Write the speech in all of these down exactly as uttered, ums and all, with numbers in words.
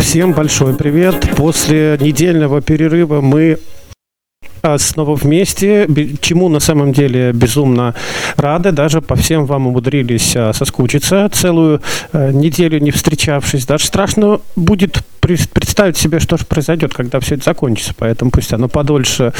Всем большой привет. После недельного перерыва мы снова вместе, чему на самом деле безумно рады, даже по всем вам умудрились соскучиться, целую неделю не встречавшись, даже страшно будет представить себе, что же произойдет, когда все это закончится, поэтому пусть оно подольше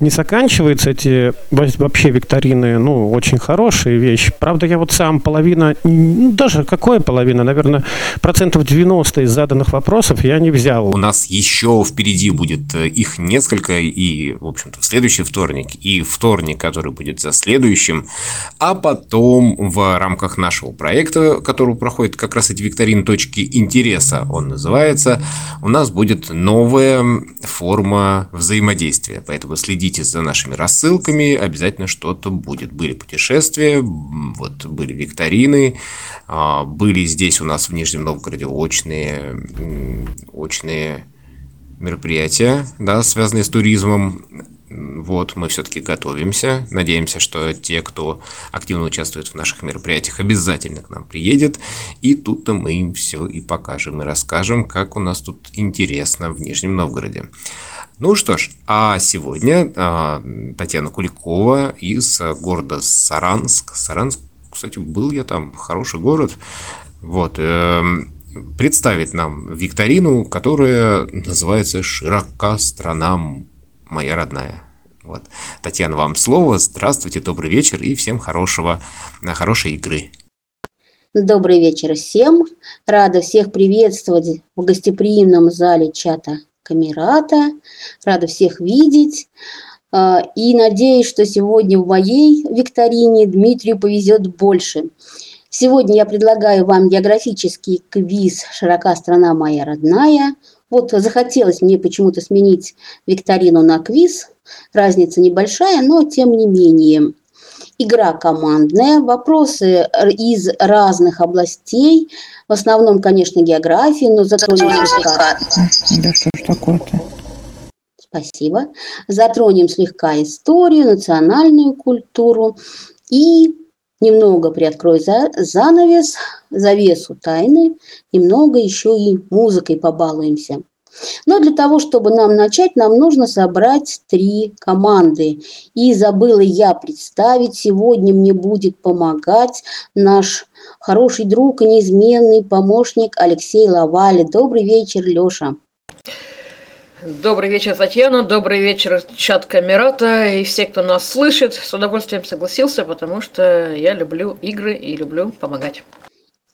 не заканчивается, эти вообще викторины, ну, очень хорошие вещи, правда, я вот сам половина, ну, даже какая половина, наверное, процентов девяносто из заданных вопросов я не взял. У нас еще впереди будет их несколько, и, в общем, в следующий вторник и вторник, который будет за следующим, а потом в рамках нашего проекта, который проходит как раз эти викторины «Точки интереса», он называется, у нас будет новая форма взаимодействия, поэтому следите за нашими рассылками, обязательно что-то будет. Были путешествия, вот, были викторины, были здесь у нас в Нижнем Новгороде очные, очные мероприятия, да, связанные с туризмом. Вот, мы все-таки готовимся. Надеемся, что те, кто активно участвует в наших мероприятиях, обязательно к нам приедет. И тут-то мы им все и покажем, и расскажем, как у нас тут интересно в Нижнем Новгороде. Ну что ж, а сегодня а, Татьяна Куликова из города Саранск. Саранск, кстати, был я там, хороший город. Вот, э- представит нам викторину, которая называется «Широка страна моя родная». Вот. Татьяна, вам слово. Здравствуйте, добрый вечер и всем хорошего, хорошей игры. Добрый вечер всем. Рада всех приветствовать в гостеприимном зале чата Камерата. Рада всех видеть. И надеюсь, что сегодня в моей викторине Дмитрию повезет больше. Сегодня я предлагаю вам географический квиз «Широка страна моя родная». Вот захотелось мне почему-то сменить викторину на квиз. Разница небольшая, но тем не менее. Игра командная, вопросы из разных областей. В основном, конечно, географии, но затронем слегка. Да что ж такое-то? Спасибо. Затронем слегка историю, национальную культуру и... Немного приоткрой занавес, завесу тайны, немного еще и музыкой побалуемся. Но для того, чтобы нам начать, нам нужно собрать три команды. И забыла я представить, сегодня мне будет помогать наш хороший друг и неизменный помощник Алексей Лаваль. Добрый вечер, Леша. Добрый вечер, Татьяна, добрый вечер, чат Камерата и все, кто нас слышит. С удовольствием согласился, потому что я люблю игры и люблю помогать.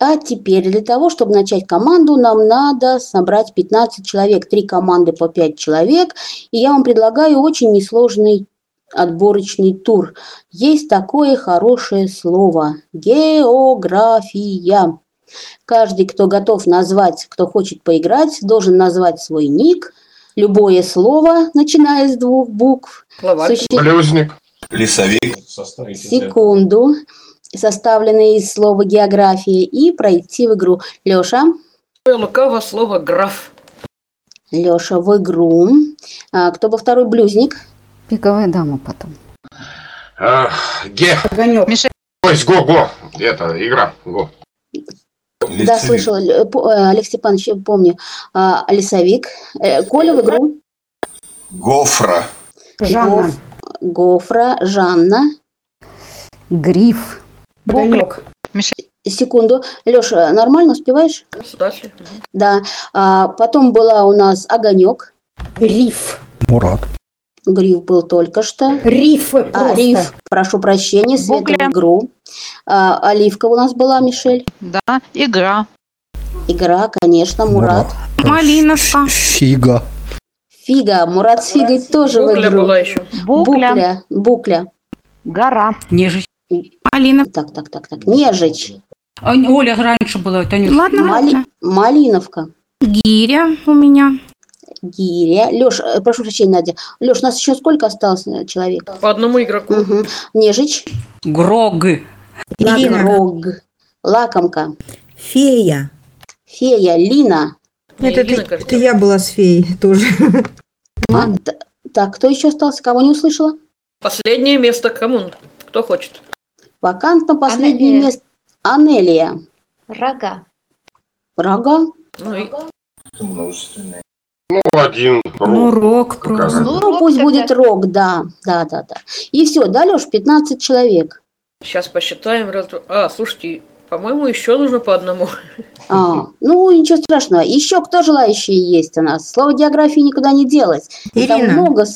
А теперь для того, чтобы начать команду, нам надо собрать пятнадцать человек, три команды по пять человек. И я вам предлагаю очень несложный отборочный тур. Есть такое хорошее слово – география. Каждый, кто готов назвать, кто хочет поиграть, должен назвать свой ник. Любое слово, начиная с двух букв. Суще... Плюсник. Лесовик. Секунду. Составленное из слова география. И пройти в игру. Леша. Лукаво слово граф. Леша в игру. А, кто бы второй блюзник? Пиковая дама потом. А, ге. Огонек. Миша... Ой, го, го. Это игра. Го. Лесовик. Да, слышал, Алексей Панович, помню. А, лесовик. Коля в игру. Гофра. Жанна. Гоф, гофра. Жанна. Гриф. Буклик. Секунду. Леша, нормально успеваешь? Дальше. Да. А, потом была у нас огонек. Риф. Мурат. Гриф был только что. Риф. А, риф. Прошу прощения, Света в игру. А, оливка у нас была, Мишель. Да, игра. Игра, конечно, Мурат. Мурат. Малиновка. Фига. Фига. Мурат с фигой тоже в игру. Букля была еще. Букля. Букля. Гора. Нежич. Малина. Так, так, так, так. Нежич. А, Оля раньше была. Это не... Ладно, Мали... ладно. Малиновка. Гиря у меня. Гиря. Леш, прошу прощения, Надя. Леш, у нас еще сколько осталось человек? По одному игроку. Угу. Нежич. Грог. Грог. Лакомка. Фея. Фея. Лина. Нет, это, Ирина, это, это я была с феей тоже. А, да, так, кто еще остался? Кого не услышала? Последнее место кому? Кто хочет? Вакантно последнее Анелия. место. Анелия. Рога. Рога? Ну, и... множественные. Ну, один рог. Ну, рог просто. Ну, ну, пусть тогда... будет рог, да. Да, да, да. И все, да, Леш, пятнадцать человек. Сейчас посчитаем. Раз... А, слушайте, по-моему, еще нужно по одному. А, ну, ничего страшного. Еще кто желающий есть у нас? Слово географии никуда не делось. Ирина. Много...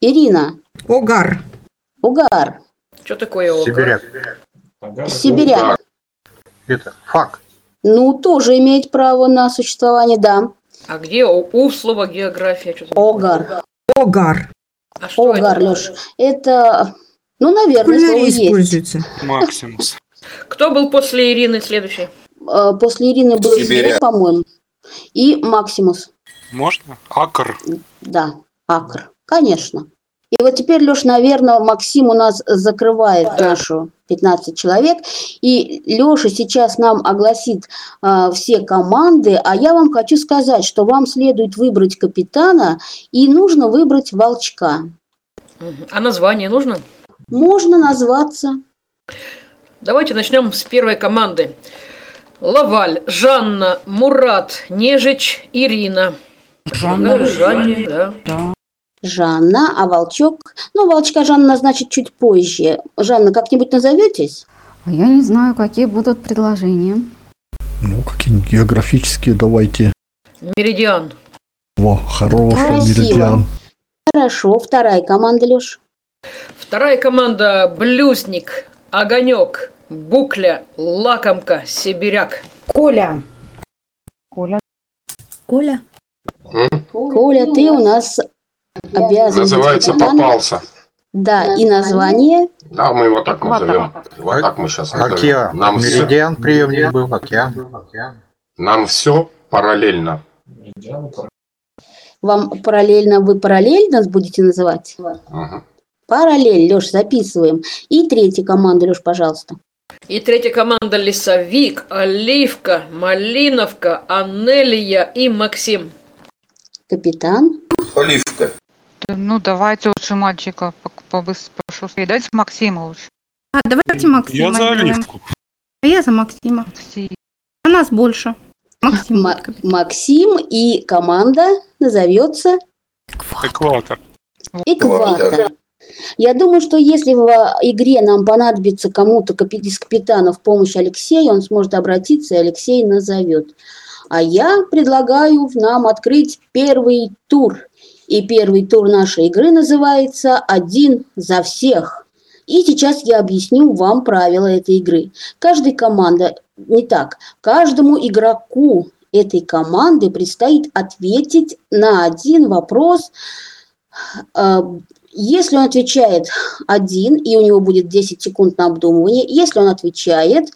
Ирина. Огар. Огар. Что такое огар? Сибиряк. Огар. Сибиряк. Это факт. Ну, тоже имеет право на существование, да. А где у, у слова география? Что-то огар. Огар. А что огар, это? Леш, это, ну, наверное, слово есть. Максимус. Кто был после Ирины следующий? После Ирины был Сибиряк, по-моему. И Максимус. Можно? Акр. Да, акр. Конечно. И вот теперь, Леш, наверное, Максим у нас закрывает нашу пятнадцать человек. И Леша сейчас нам огласит э, все команды. А я вам хочу сказать, что вам следует выбрать капитана и нужно выбрать волчка. А название нужно? Можно назваться. Давайте начнем с первой команды. Лаваль, Жанна, Мурат, Нежич, Ирина. Жанна, Жанна, да. да. Жанна, а волчок... Ну, волчка Жанна назначит чуть позже. Жанна, как-нибудь назоветесь? А я не знаю, какие будут предложения. Ну, какие-нибудь географические давайте. Меридиан. О, хороший Красиво. меридиан. Хорошо, вторая команда, Леш. Вторая команда Блюзник, Огонек, Букля, Лакомка, Сибиряк. Коля. Коля. Коля. Коля, ты у нас... Обязан называется «Попался». Да, и название. Да, мы его так назовем. Вот так мы сейчас назовем. Нам меридиан все... приемник был, океан. Нам все параллельно. Вам параллельно, вы параллельно будете называть? Угу. Параллель, Леш, записываем. И третья команда, Леш, пожалуйста. И третья команда Лесовик, Оливка, Малиновка, Анелия и Максим. Капитан. Оливка. Ну, давайте лучше мальчика побыстрее. Дайте Максима лучше. А, давайте Максима. Я за Оливку. А я за Максима. Максим. А нас больше. Максим. М- Максим и команда назовется... Экватор. Экватор. Экватор. Я думаю, что если в игре нам понадобится кому-то из капитанов помощь Алексея, он сможет обратиться, и Алексей назовет. А я предлагаю нам открыть первый тур. И первый тур нашей игры называется «Один за всех». И сейчас я объясню вам правила этой игры. Каждая команда, не так, каждому игроку этой команды предстоит ответить на один вопрос. Если он отвечает один, и у него будет десять секунд на обдумывание, если он отвечает,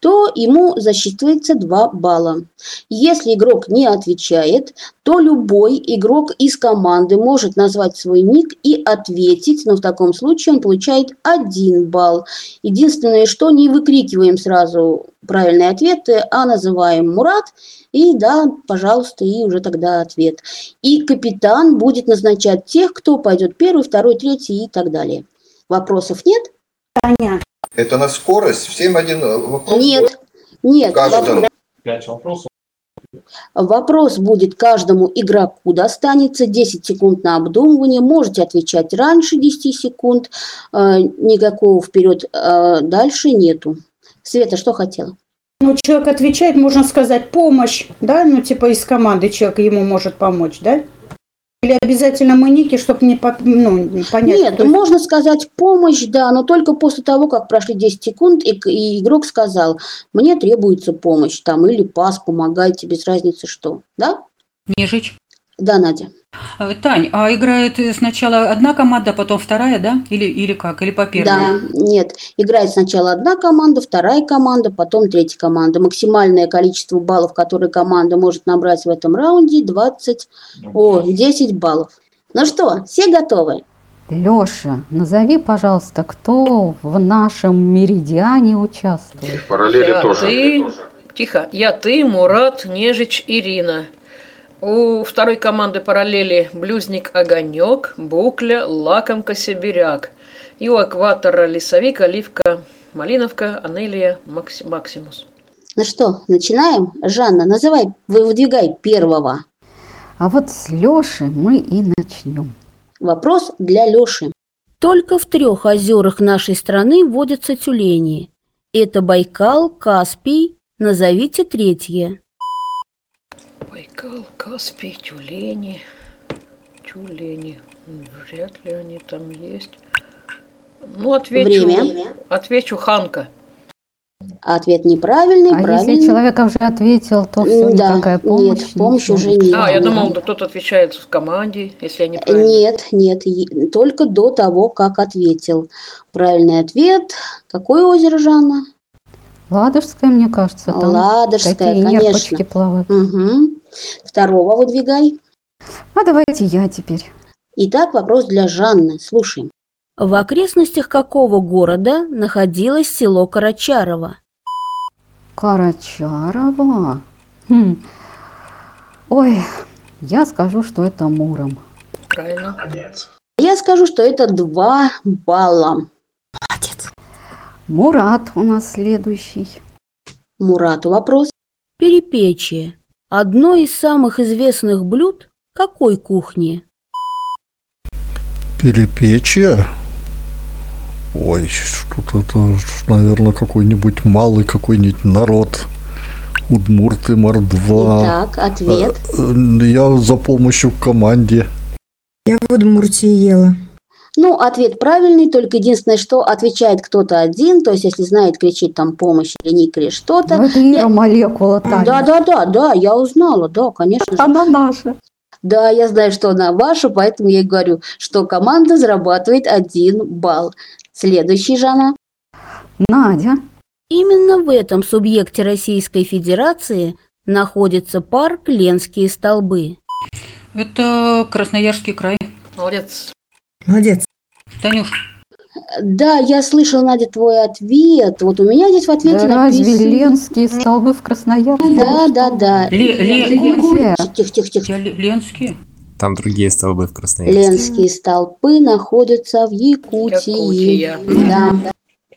то ему засчитывается два балла. Если игрок не отвечает, то любой игрок из команды может назвать свой ник и ответить, но в таком случае он получает один балл. Единственное, что не выкрикиваем сразу правильные ответы, а называем Мурат, и да, пожалуйста, и уже тогда ответ. И капитан будет назначать тех, кто пойдет первый, второй, третий и так далее. Вопросов нет? Таня. Это на скорость? Всем один вопрос? Нет, нет. Каждому. Пять вопросов. Вопрос будет каждому игроку достанется. десять секунд на обдумывание. Можете отвечать раньше десяти секунд. Никакого вперед дальше нету. Света, что хотела? Ну, человек отвечает, можно сказать, помощь, да? Ну, типа из команды человек ему может помочь, да? Или обязательно мы ники, чтобы не, ну, не понять? Нет, кто... можно сказать помощь, да, но только после того, как прошли десять секунд, и, и игрок сказал, мне требуется помощь, там, или пас, помогайте, без разницы что, да? Нежич. Да, Надя. Тань, а играет сначала одна команда, потом вторая, да? Или, или как? Или по первой? Да, нет. Играет сначала одна команда, вторая команда, потом третья команда. Максимальное количество баллов, которые команда может набрать в этом раунде, двадцать, о, десять баллов. Ну что, все готовы? Леша, назови, пожалуйста, кто в нашем меридиане участвует. Параллели я, тоже. Ты... тоже. Тихо. Я, ты, Мурат, Нежич, Ирина. У второй команды параллели блюзник огонек, букля, лакомка сибиряк. И у экватора лесовик, оливка, малиновка, анелия, макс, максимус. Ну что, начинаем? Жанна, называй, выдвигай первого. А вот с Лёши мы и начнем. Вопрос для Лёши. Только в трех озерах нашей страны водятся тюлени. Это Байкал, Каспий, назовите третье. Байкал, Каспий, тюлени. Тюлени. Вряд ли они там есть. Ну, отвечу. Время. Отвечу Ханка. Ответ неправильный, а правильный. А если человек уже ответил, то все, да, никакая помощь. Нет, помощь уже нет. А, я думал, да, тот отвечает в команде, если я неправильно. Нет, нет, только до того, как ответил. Правильный ответ. Какое озеро, Жанна? Ладожское, мне кажется. Там Ладожское, такие нерпочки плавают. Угу. Второго выдвигай. А давайте я теперь. Итак, вопрос для Жанны. Слушаем. В окрестностях какого города находилось село Карачарово? Карачарово? Хм. Ой, я скажу, что это Муром. Правильно. Молодец. Я скажу, что это два балла. Молодец. Мурат у нас следующий. Мурату вопрос. Перепечие. Одно из самых известных блюд какой кухни? Перепечие? Ой, что-то это, наверное, какой-нибудь малый, какой-нибудь народ. Удмурты, мордва. Итак, ответ. Я за помощью в команде. Я в Удмуртии ела. Ну, ответ правильный, только единственное, что отвечает кто-то один, то есть, если знает, кричит там помощь или ник или что-то. Ну, это я... молекула там. Да-да-да, да, я узнала, да, конечно же. Она наша. Да, я знаю, что она ваша, поэтому я и говорю, что команда зарабатывает один балл. Следующий, Жанна. Надя. Именно в этом субъекте Российской Федерации находится парк Ленские столбы. Это Красноярский край. Молодец. Молодец. Танюш. Да, я слышала, Надя, твой ответ. Вот у меня здесь в ответе да написано. Разве Ленские столбы в Красноярске? Да, да, да. Тихо-тихо-тихо. Ленские? Там другие столбы в Красноярске. Ленские столбы находятся в Якутии. Да.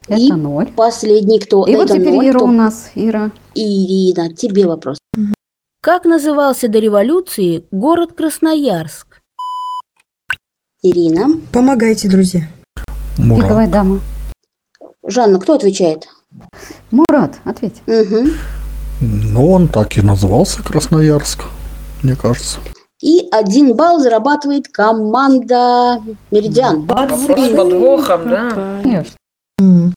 Это ноль. И последний кто? И вот теперь Ира у нас, Ира. Ирина, тебе вопрос. Как назывался до революции город Красноярск? Ирина. Помогайте, друзья. Мурат. Пиковая дама. Жанна, кто отвечает? Мурат, ответь. Угу. Ну, он так и назывался, Красноярск, мне кажется. И один балл зарабатывает команда Меридиан. Вопрос с подвохом, да? Конечно. Mm.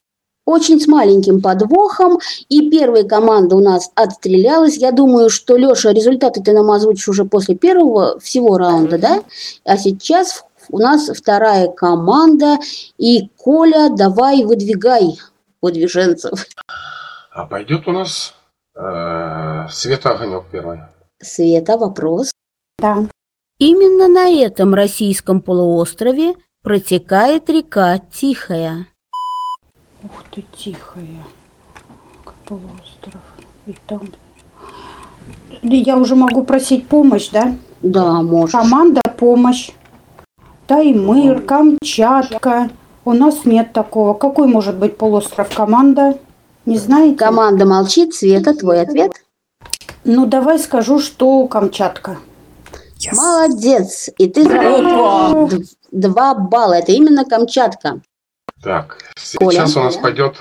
Очень с маленьким подвохом. И первая команда у нас отстрелялась. Я думаю, что, Леша, результаты ты нам озвучишь уже после первого всего раунда, mm-hmm. да? А сейчас в У нас вторая команда, и Коля, давай выдвигай выдвиженцев. А пойдет у нас э, Света Огонек первый. Света, вопрос. Да. Именно на этом российском полуострове протекает река Тихая. Ух ты, Тихая, полуостров. И там... Я уже могу просить помощь, да? Да, можешь. Команда, помощь. Таймыр, Камчатка. У нас нет такого. Какой может быть полуостров? Команда? Не знаете? Команда молчит. Света, твой ответ? Ну, давай скажу, что Камчатка. Yes. Молодец. И ты заработал два балла. Это именно Камчатка. Так, сейчас Коля. У нас пойдет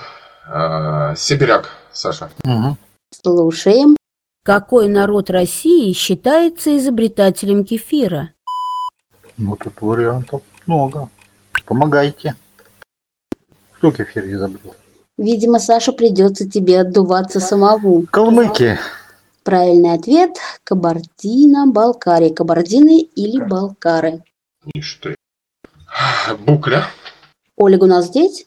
э, сибиряк, Саша. Угу. Слушаем. Какой народ России считается изобретателем кефира? Ну, тут вариантов много. Помогайте. Кто кефир изобрел? Видимо, Саша, придется тебе отдуваться самому. Калмыки. Правильный ответ. Кабардино-Балкария. Кабардины или Балкары. Ишь ты. Букля. Ольга у нас здесь?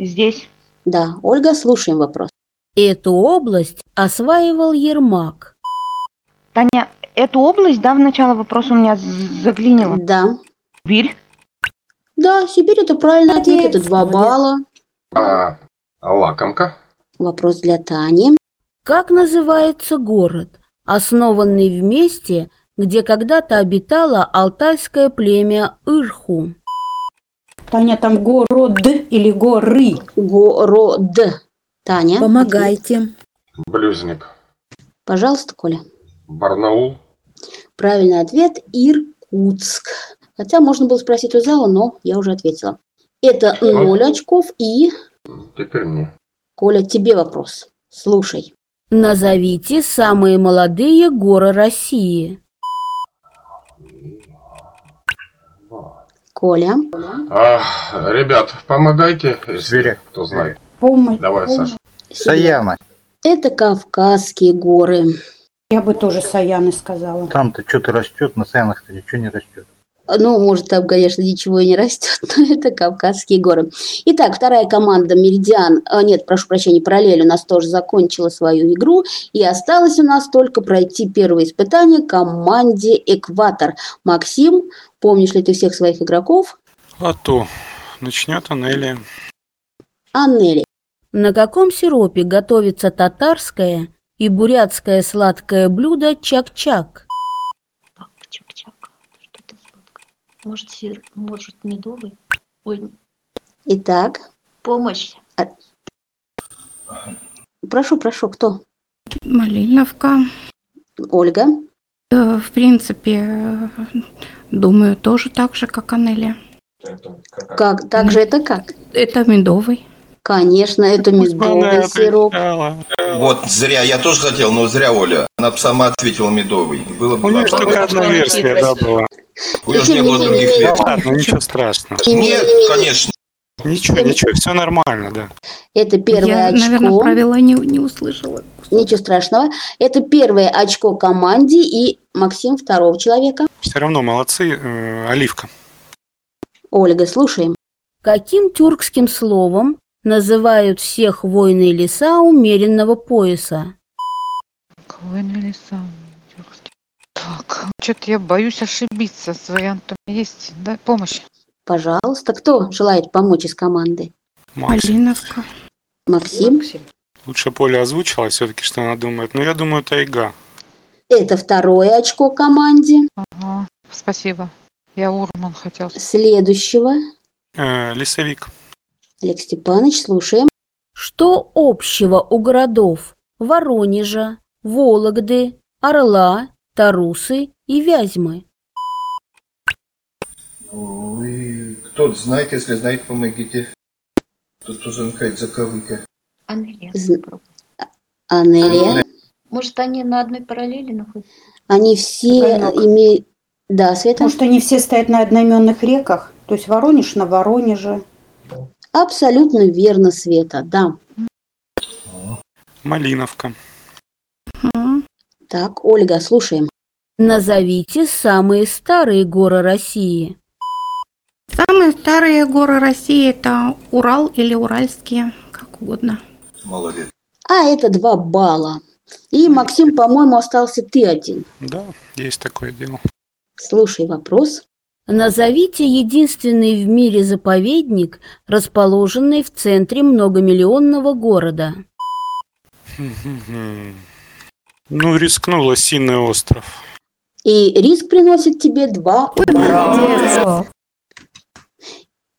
Здесь. Да. Ольга, слушаем вопрос. Эту область осваивал Ермак. Таня... Эту область, да, в начало вопроса у меня заклинило? Да. Сибирь? Да, Сибирь, это правильный ответ, это два балла. А, лакомка? Вопрос для Тани. Как называется город, основанный в месте, где когда-то обитало алтайское племя Ирху. Таня, там город или горы? Город. Таня. Помогайте. Блюзник. Пожалуйста, Коля. Барнаул. Правильный ответ – Иркутск. Хотя можно было спросить у зала, но я уже ответила. Это ноль очков и... Теперь мне. Коля, тебе вопрос. Слушай. Назовите самые молодые горы России. Коля. А, ребят, помогайте. Звери. Кто знает. Помощь. Давай, Помощь. Саша. Саяна. Это Кавказские горы. Я бы тоже Саяны сказала. Там-то что-то растет, на Саянах-то ничего не растет. Ну, может, там, конечно, ничего и не растет, но это Кавказские горы. Итак, вторая команда «Меридиан», нет, прошу прощения, «Параллель» у нас тоже закончила свою игру, и осталось у нас только пройти первое испытание команде «Экватор». Максим, помнишь ли ты всех своих игроков? А то. Начнет Анели. Анели. На каком сиропе готовится татарское и бурятское сладкое блюдо чак-чак? Может, сир, может, медовый. Ой. Итак. Помощь. А... Прошу, прошу, кто? Малиновка. Ольга. Э, в принципе, думаю, тоже так же, как Анели. Как? Так же это как? Это медовый. Конечно, это медовый сироп. Вот, зря, я тоже хотел, но зря, Оля. Она сама ответила медовый. Было бы У нее только одна версия, да, была. У нас не было других лет. Ладно, ничего страшного. Нет, конечно. Ничего, ничего, все нормально, да. Это первое очко. Я, наверное, правила не, не услышала. Ничего страшного. Это первое очко команде и Максим второго человека. Все равно молодцы, э, Оливка. Ольга, слушаем. Каким тюркским словом называют всех войны леса умеренного пояса? Войны леса. Так, что-то я боюсь ошибиться с вариантом. Есть, да, помощь? Пожалуйста, кто желает помочь из команды? Малиновка. Максим? Максим. Лучше Поля озвучила все-таки, что она думает. Но я думаю, тайга. Это второе очко команде. Ага, спасибо. Я Урман хотел. Следующего. Э, лесовик. Олег Степанович, слушаем. Что общего у городов Воронежа, Вологды, Орла, Тарусы и Вязьмы? Ой, кто-то знает, если знает, помогите. Тут тоже какая-то заковыка. Анелия. З... Анелия. Может, они на одной параллели находятся? Они все имеют... Да, Света? Может, они все стоят на одноименных реках? То есть Воронеж на Воронеже. Абсолютно верно, Света, да. Малиновка. Так, Ольга, слушаем. Назовите самые старые горы России. Самые старые горы России – это Урал или Уральские, как угодно. Молодец. А это два балла. И, Максим, по-моему, остался ты один. Да, есть такое дело. Слушай вопрос. Назовите единственный в мире заповедник, расположенный в центре многомиллионного города. Ну, рискнула Синий остров. И риск приносит тебе два балла.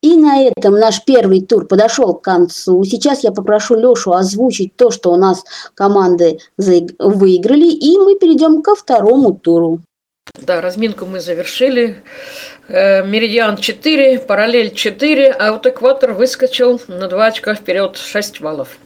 И на этом наш первый тур подошел к концу. Сейчас я попрошу Лешу озвучить то, что у нас команды выиграли, и мы перейдем ко второму туру. Да, разминку мы завершили. Меридиан четыре, параллель четыре, а вот экватор выскочил на два очка вперед, шесть баллов.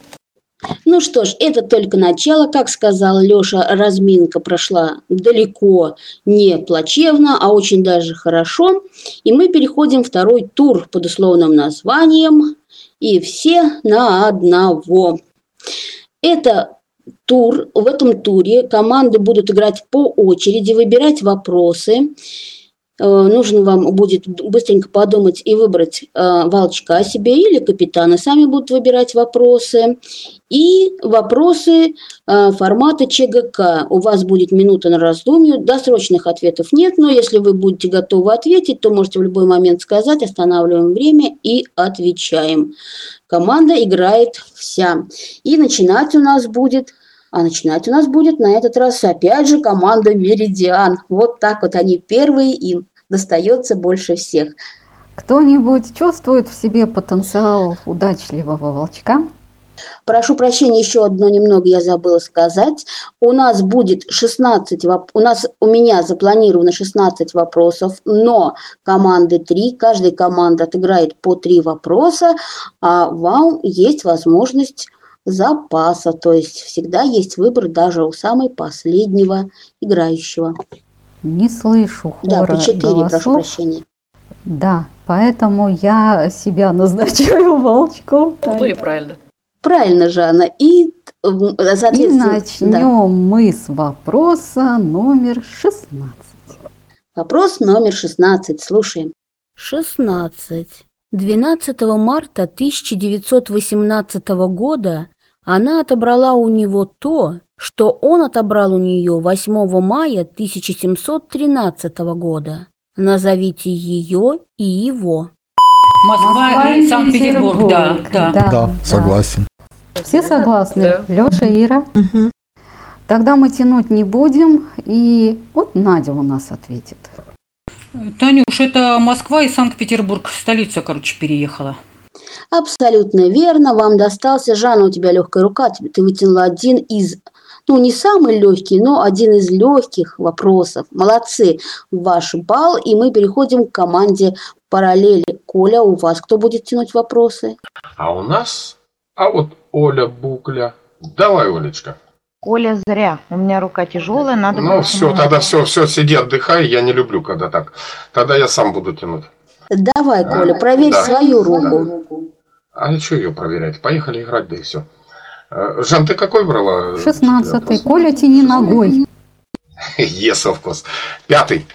Ну что ж, это только начало. Как сказал Леша, разминка прошла далеко не плачевно, а очень даже хорошо. И мы переходим в второй тур под условным названием «И все на одного». Это тур. В этом туре команды будут играть по очереди, выбирать вопросы. Нужно вам будет быстренько подумать и выбрать э, волчка себе или капитана. Сами будут выбирать вопросы. И вопросы э, формата ЧГК. У вас будет минута на раздумье. Досрочных ответов нет, но если вы будете готовы ответить, то можете в любой момент сказать, останавливаем время и отвечаем. Команда играет вся. И начинать у нас будет А начинать у нас будет на этот раз опять же команда «Меридиан». Вот так вот они первые, им достается больше всех. Кто-нибудь чувствует в себе потенциал удачливого волчка? Прошу прощения, еще одно немного я забыла сказать. У нас будет шестнадцать вопросов. У нас у меня запланировано шестнадцать вопросов, но команды три. Каждая команда отыграет по три вопроса, а вам есть возможность запаса. То есть всегда есть выбор даже у самого последнего играющего. Не слышу хора. Да, по четыре, прошу прощения. Да, поэтому я себя назначаю волчком. Ну и правильно. Правильно, Жанна. И, соответственно, и начнем да. мы с вопроса номер шестнадцать. Вопрос номер шестнадцать. Слушаем. шестнадцать. двенадцатого марта тысяча девятьсот восемнадцатого года она отобрала у него то, что он отобрал у нее восьмого мая тысяча семьсот тринадцатого года. Назовите ее и его. Москва и Санкт-Петербург, да, да. Да, да, согласен. Все согласны? Да. Лёша, Ира? Угу. Тогда мы тянуть не будем, и вот Надя у нас ответит. Танюш, это Москва и Санкт-Петербург, столица, короче, переехала. Абсолютно верно, вам достался. Жанна, у тебя легкая рука, ты вытянула один из... Ну, не самый легкий, но один из легких вопросов. Молодцы, ваш балл. И мы переходим к команде «Параллели». Коля, у вас кто будет тянуть вопросы? А у нас? А вот Оля Букля. Давай, Олечка. Оля, зря. У меня рука тяжелая, надо... Ну, все, тянуть. Тогда все, все, сиди, отдыхай. Я не люблю, когда так. Тогда я сам буду тянуть. Давай, а? Коля, проверь да. свою руку. Да. А что ее проверять? Поехали играть, да и все. Жан, ты какой брала? Шестнадцатый. Коля, тяни ногой. Yes, of course. Пятый.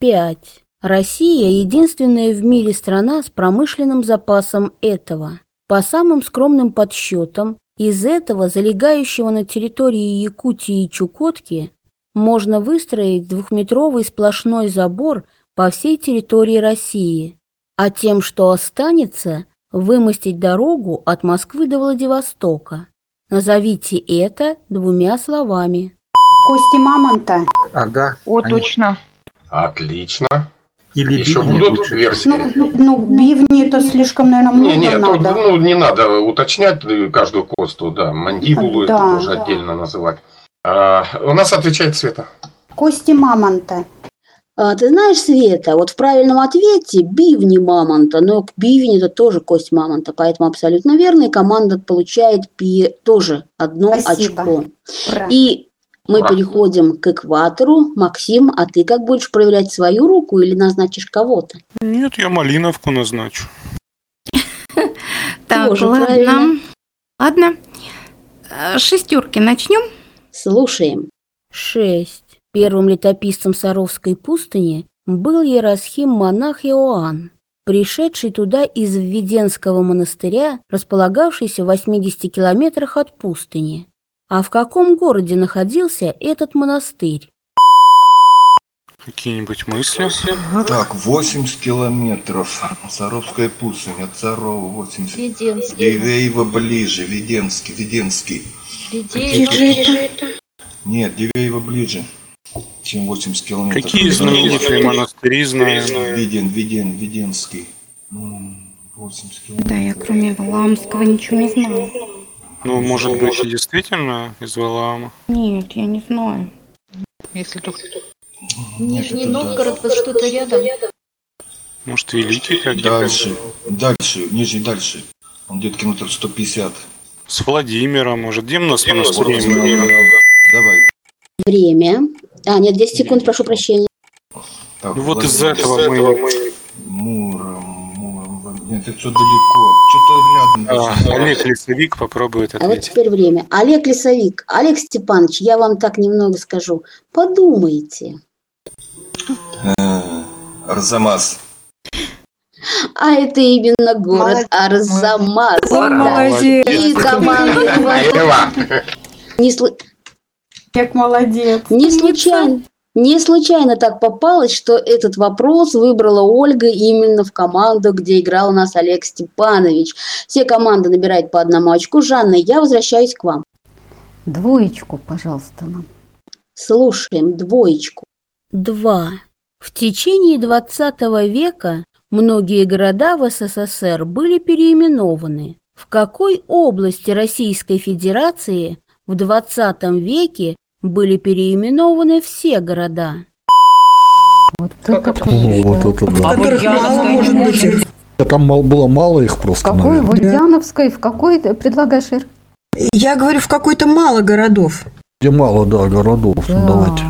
Пять. Россия – единственная в мире страна с промышленным запасом этого. По самым скромным подсчетам, из этого, залегающего на территории Якутии и Чукотки, можно выстроить двухметровый сплошной забор по всей территории России. А тем, что останется, вымостить дорогу от Москвы до Владивостока. Назовите это двумя словами. Кости мамонта. Ага. О, они... точно. Отлично. Или еще будут версии? Ну, ну, ну бивни это слишком, наверное, много не, не, надо. То, ну, не надо уточнять каждую косту, да. Мандибулу да. это тоже отдельно называть. А, у нас отвечает Света. Кости мамонта. А, ты знаешь, Света, вот в правильном ответе бивни мамонта, но бивень – это тоже кость мамонта, поэтому абсолютно верно, и команда получает пи... тоже одно Спасибо. очко. Ура. И мы Ура. переходим к экватору. Максим, а ты как будешь проверять свою руку или назначишь кого-то? Нет, я Малиновку назначу. Так, ладно. Ладно. Шестерки начнем? Слушаем. Шесть. Первым летописцем Саровской пустыни был еросхим-монах Иоанн, пришедший туда из Введенского монастыря, располагавшийся в восьмидесяти километрах от пустыни. А в каком городе находился этот монастырь? Какие-нибудь мысли? Так, восемьдесят километров. Саровская пустынь, от Сарова восемьдесят. Введенский. Дивеево ближе, Введенский, Введенский. Введенский. Нет, Дивеево ближе. Чем восемьдесят километров. Какие знаменитые монастыри знаем? Введен, Введен, Введенский. восемьдесят километров. Да, я кроме Валаамского ничего не знаю. Ну, может быть, может... действительно из Валаама? Нет, я не знаю. Если только... Нижний Новгород, вот что-то рядом. Может, Великий как-то? Дальше, дальше, ниже, дальше. Он где-то километр сто пятьдесят. С Владимира, может, где у нас монастырь? Давай. Время. А, нет, десять секунд, прошу прощения. Так, ну вот Владимир, из-за этого мы... мы... Муром, Муром... Нет, это все далеко. Что-то рядом. А, Олег Лесовик попробует ответить. А вот теперь время. Олег Лесовик. Олег Степанович, я вам так немного скажу. Подумайте. Арзамас. А это именно город Арзамас. Молодец. И команда... Не слышно. Как молодец. Не случайно, не случайно так попалось, что этот вопрос выбрала Ольга именно в команду, где играл у нас Олег Степанович. Все команды набирают по одному очку. Жанна, я возвращаюсь к вам. Двоечку, пожалуйста, нам. Слушаем двоечку. Два. В течение двадцатого века многие города в СССР были переименованы. В какой области Российской Федерации в двадцатом веке были переименованы все города? Вот как это? Вот это да. А мало может быть. Там было мало их просто. В какой? В Ульяновской? В какой? Предлагаешь, Ир? Я говорю, в какой-то мало городов. Где мало, да, городов. Да. Давайте.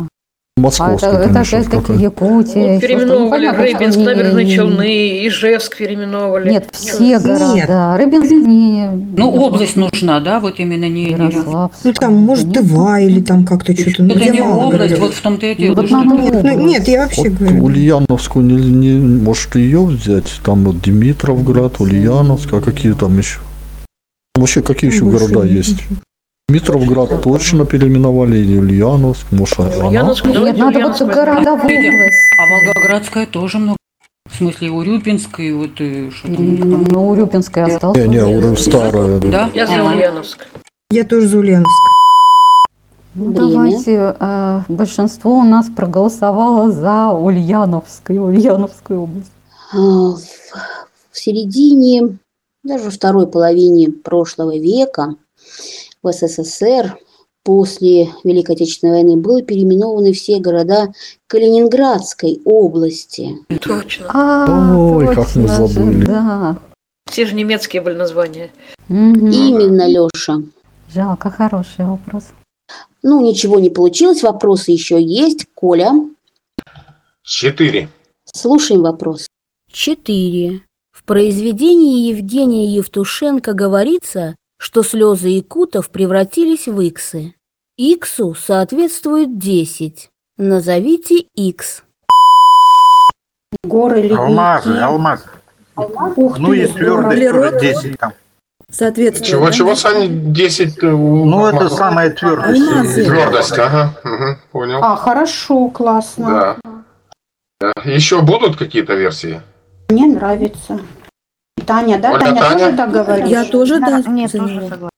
Московский, а, конечно. Это, это Якутия. Ну, переименовали Рыбинск, Северные Челны, Ижевск переименовали. Нет, все города. Рыбинск не... Ну, область нужна, да, вот именно не... Ну, там, может, Дыва или там как-то что-то. Ну, это не область, вот в том-то и дело. Нет, я вообще говорю. Ульяновскую не... Может, ее взять? Там вот Димитровград, Ульяновск, а какие там еще? Вообще, какие еще города есть? Дмитровград точно переименовали, или Ульяновск, может, она? Ульяновск, нет, Ульяновск, надо вот города в область. А Волгоградская тоже много. В смысле, Урюпинск и вот... И что там? Ну, Урюпинская осталась. Не, не, Урюпинская старая. Да? Я за Ульяновск. Я тоже за Ульяновск. Ну, давайте, э, большинство у нас проголосовало за Ульяновск и Ульяновскую область. В середине, даже во второй половине прошлого века в СССР после Великой Отечественной войны были переименованы все города Калининградской области. Точно. А, ой, точно, как мы забыли. Да. Все же немецкие были названия. Угу. Именно, Лёша. Жалко, хороший вопрос. Ну, ничего не получилось, вопросы еще есть. Коля? Четыре. Слушаем вопрос. Четыре. В произведении Евгения Евтушенко говорится, что слезы якутов превратились в иксы. Иксу соответствует десять. Назовите икс. Горы, ледники. Алмазы, алмазы. Алмаз? Ну и твердость десять там. Соответственно. Чего, да? Чего, Саня, десять? Ну, это самая твердость. Алмазы. Твердость, ага. Угу, понял. А, хорошо, классно. Да. Еще будут какие-то версии? Мне нравится. Таня, да? Оля, Таня, Таня тоже так говорит? Я тоже, да. да. Нет, тоже согласна.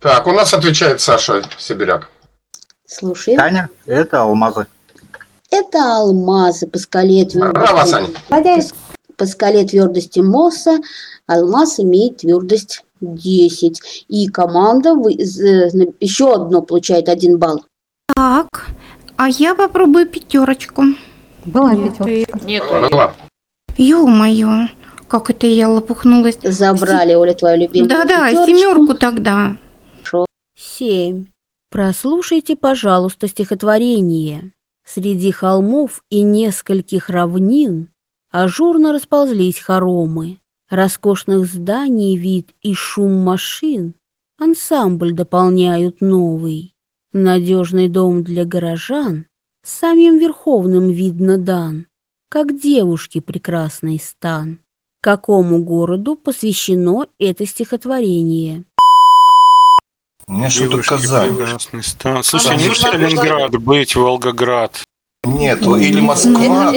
Так, у нас отвечает Саша Сибиряк. Слушай. Таня, это алмазы. Это алмазы по скале твердости. Браво, Саня. По скале твердости Мосса алмаз имеет твердость десять. И команда вы... еще одно получает один балл. Так, а я попробую пятерочку. Была пятерочка. Нет, нет. Ё-моё. Как это я лопухнулась. Забрали, Оля, твою любимую. Да-да, пятерочку. Семерку тогда. Семь. Прослушайте, пожалуйста, стихотворение. Среди холмов и нескольких равнин ажурно расползлись хоромы. Роскошных зданий вид и шум машин ансамбль дополняют новый. Надежный дом для горожан самим верховным видно дан, как девушке прекрасный стан. Какому городу посвящено это стихотворение? У меня что-то Казань. Стан... Слушай, а не Ленинград быть, Волгоград. Нет, или Москва,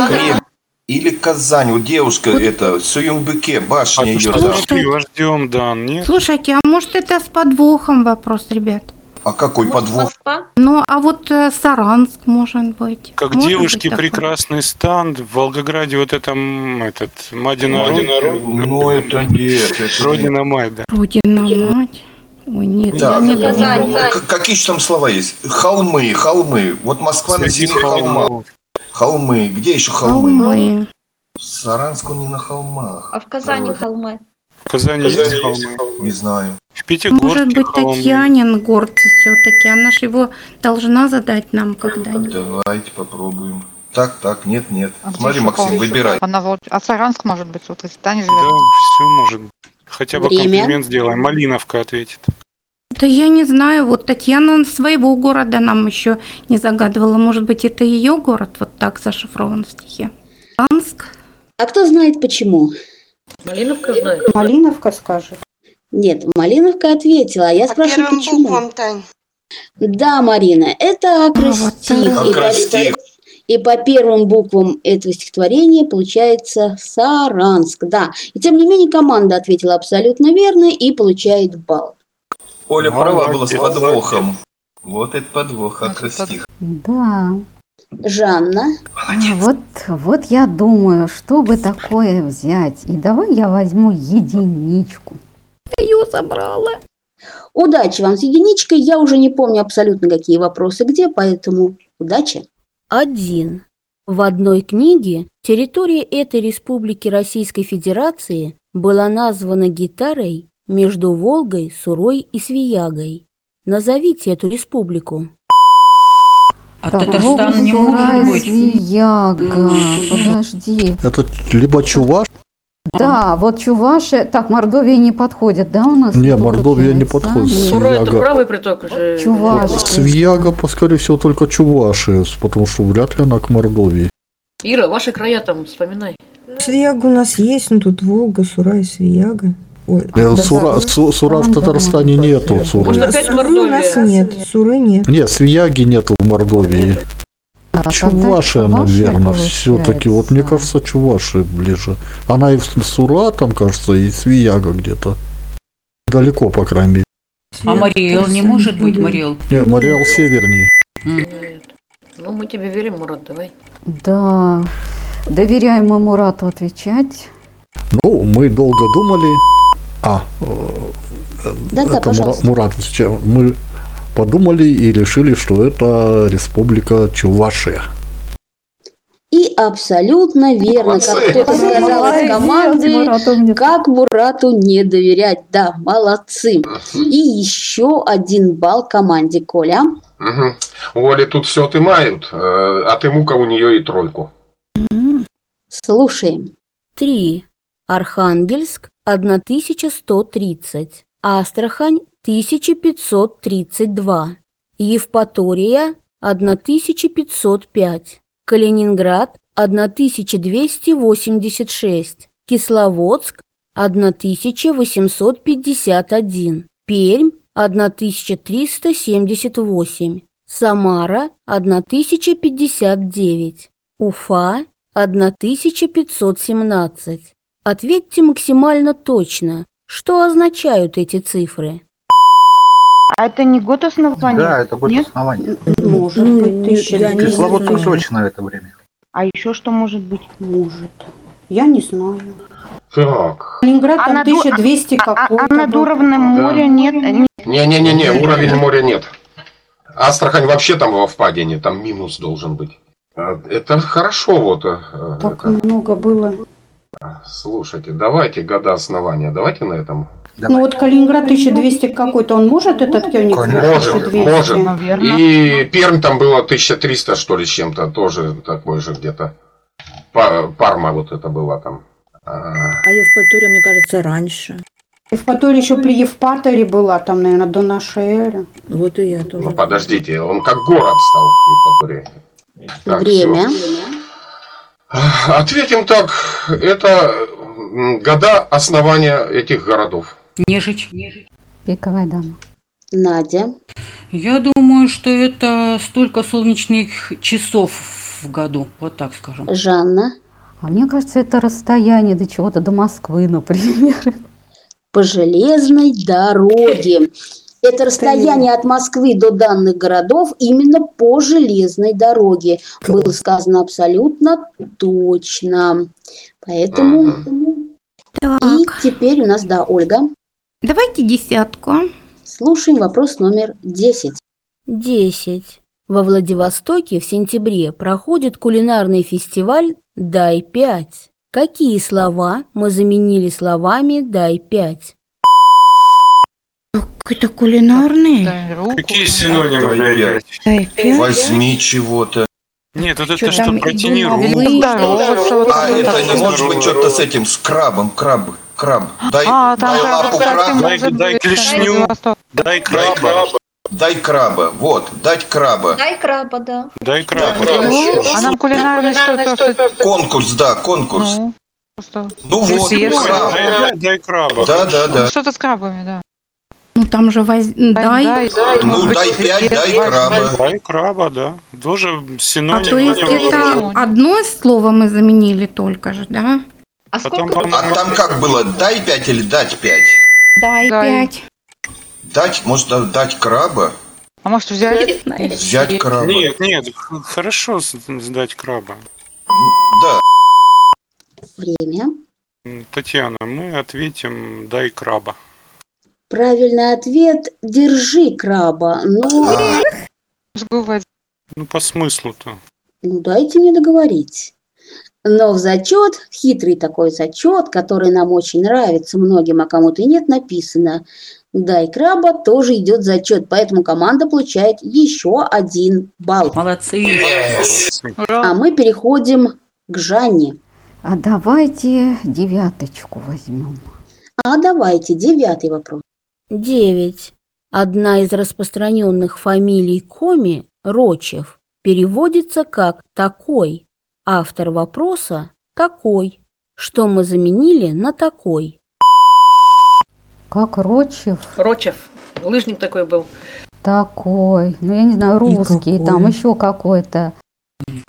Кремль, или Казань. У девушки вот... это, в Суюмбеке, башня а ее. Да. Ждем, да, нет? Слушайте, а может это с подвохом вопрос, ребят? А какой может, подвох? Москва? Ну, а вот э, Саранск, может быть. Как может девушки быть прекрасный стан, в Волгограде вот это, этот, Мадина Родина. Ну, это нет. Это Родина нет. Мать, да. Родина Мать. Ой, нет. Да, не Казань, да. Какие же там слова есть? Холмы, холмы. Вот Москва на земле холма. Холмы. Где еще холмы? Холмы. В Саранску не на холмах. А в Казани да. холмы. В Казани есть холмы. Не знаю. В Пятигорске может быть, холмы. Татьянин город все-таки. Она же его должна задать нам когда-нибудь. Давайте попробуем. Так, так, нет, нет. А смотри, Максим, выбирай. Она вот, а Саранск, может быть, вот из Тани живет. Да, все может быть. Хотя бы время. Комплимент сделаем. Малиновка ответит. Да я не знаю. Вот Татьяна своего города нам еще не загадывала. Может быть, это ее город вот так зашифрован в стихе. Саранск. А кто знает почему? Малиновка знает. Малиновка скажет. Нет, Малиновка ответила, а я а спрашиваю, почему. Буквам, Тань. Да, Марина, это акростих. А, вот и, и по первым буквам этого стихотворения получается Саранск, да. И тем не менее команда ответила абсолютно верно и получает балл. Оля ну, права была с подвохом. Вот это подвох, акростих. Да. Жанна. Молодец. Вот, вот я думаю, что бы такое взять. И давай я возьму единичку. Я ее забрала. Удачи вам с единичкой. Я уже не помню абсолютно, какие вопросы где, поэтому удачи. Один. В одной книге территория этой республики Российской Федерации была названа гитарой между Волгой, Сурой и Свиягой. Назовите эту республику. А Татарстан не может быть. Свияга, подожди. Это либо Чуваш. Да, вот Чуваши... Так, Мордовия не подходит, да, у нас? Не, Мордовия не подходит. Сура – это правый приток уже. Чуваши. Свияга, скорее всего, только Чуваши, потому что вряд ли она к Мордовии. Ира, ваши края там вспоминай. Свияга у нас есть, но тут Волга, Сура и Свияга. Ой, а Сура, Су, Сура в Татарстане да, нету. Да, Суры. Можно опять Мордовия. У нас нет, Суры нет. Нет, Свияги нету в Мордовии. А Чувашия, наверное, все-таки. Вот мне кажется, Чувашия ближе. Она и в Сура, там, кажется, и Свияга где-то. Далеко, по крайней мере. А Мариэл не может быть, Мариэл? Нет, Мариэл севернее. Нет. Ну, мы тебе верим, Мурат, давай. Да, доверяем мы Мурату отвечать. Ну, мы долго думали. А, да, это да, Мурат, Мурат, мы... подумали и решили, что это республика Чувашия. И абсолютно верно, как кто-то сказал из команды, как Мурату не доверять. Да, молодцы. И еще один балл команде, Коля. Угу. У Оли тут все отымают, а Тымука у нее и тройку. Слушаем. Три. Архангельск одна тысяча сто тридцать. Астрахань тысяча пятьсот тридцать два, Евпатория одна тысяча пятьсот пять, Калининград одна тысяча двести восемьдесят шесть, Кисловодск одна тысяча восемьсот пятьдесят один, Пермь одна тысяча триста семьдесят восемь, Самара одна тысяча пятьдесят девять, Уфа одна тысяча пятьсот семнадцать. Ответьте максимально точно, что означают эти цифры. А это не год основания? Да, это год Нет? основания. Может быть, тысяча. Кисловодск срочно это время. А еще что может быть? Может. Я не знаю. Так. Калининград там а тысяча двести а, какой-то. А над уровнем моря да. нет? Не-не-не, уровень моря нет. Астрахань вообще там во впадине, там минус должен быть. Это хорошо вот. Так это. много было. Слушайте, давайте года основания, давайте на этом... Давай. Ну вот Калининград тысяча двести какой-то, он может этот кельник? Может, может. Наверное. И Пермь там было тысяча триста что ли с чем-то, тоже такой же где-то. Парма вот это была там. А, а Евпатория, мне кажется, раньше. Евпатория еще при Евпатории была, там, наверное, до нашей эры. Вот и я тоже. Ну подождите, он как город стал Евпатория. Так, Время. Все. Ответим так, это года основания этих городов. Нежич. Пиковая дама. Надя. Я думаю, что это столько солнечных часов в году, вот так скажем. Жанна. А мне кажется, это расстояние до чего-то, до Москвы, например. По железной дороге. Это расстояние от Москвы до данных городов именно по железной дороге. Было сказано абсолютно точно. Поэтому... Так. И теперь у нас, да, Ольга. Давайте десятку. Слушаем вопрос номер десять. Десять. Во Владивостоке в сентябре проходит кулинарный фестиваль «Дай пять». Какие слова мы заменили словами «Дай пять»? Какой-то кулинарный? Какие синонимы? Дай пять. Возьми чего-то. Нет, вот что это что, протяни руку. А, это не может быть что-то с этим, с крабом, краб, краб. Дай, а, дай, дай лапу краба. Дай, дай клешню. Дай краба. Дай краба, вот, дать краба. Дай краба, да. Дай краба. А нам кулинарный что-то... Конкурс, да, конкурс. Ну, ну вот, краб. Дай, дай краба. Да, да, да. Что-то с крабами, да. Ну там же воз... дай, дай, дай, ну быть, дай пять, дай краба. Дай краба, да. Тоже синоним. А то есть это одно слово мы заменили только же, да? А, а, сколько... там, а там как было, дай пять или дать пять? Дай пять. Дать, можно дать краба. А может взять? Взять краба. Нет, нет, хорошо сдать краба. Да. Время. Татьяна, мы ответим «дай краба». Правильный ответ – «держи краба». Ну, а... ну по смыслу-то. Ну, дайте мне договорить. Но в зачет, хитрый такой зачет, который нам очень нравится, многим, а кому-то и нет, написано «дай краба» тоже идет зачет, поэтому команда получает еще один балл. Молодцы! А мы переходим к Жанне. А давайте девяточку возьмем. А давайте девятый вопрос. Девять. Одна из распространенных фамилий Коми, Рочев, переводится как «такой». Автор вопроса «такой». Что мы заменили на «такой». Как Рочев? Рочев. Лыжник такой был. Такой. Ну, я не знаю, русский, там еще какой-то.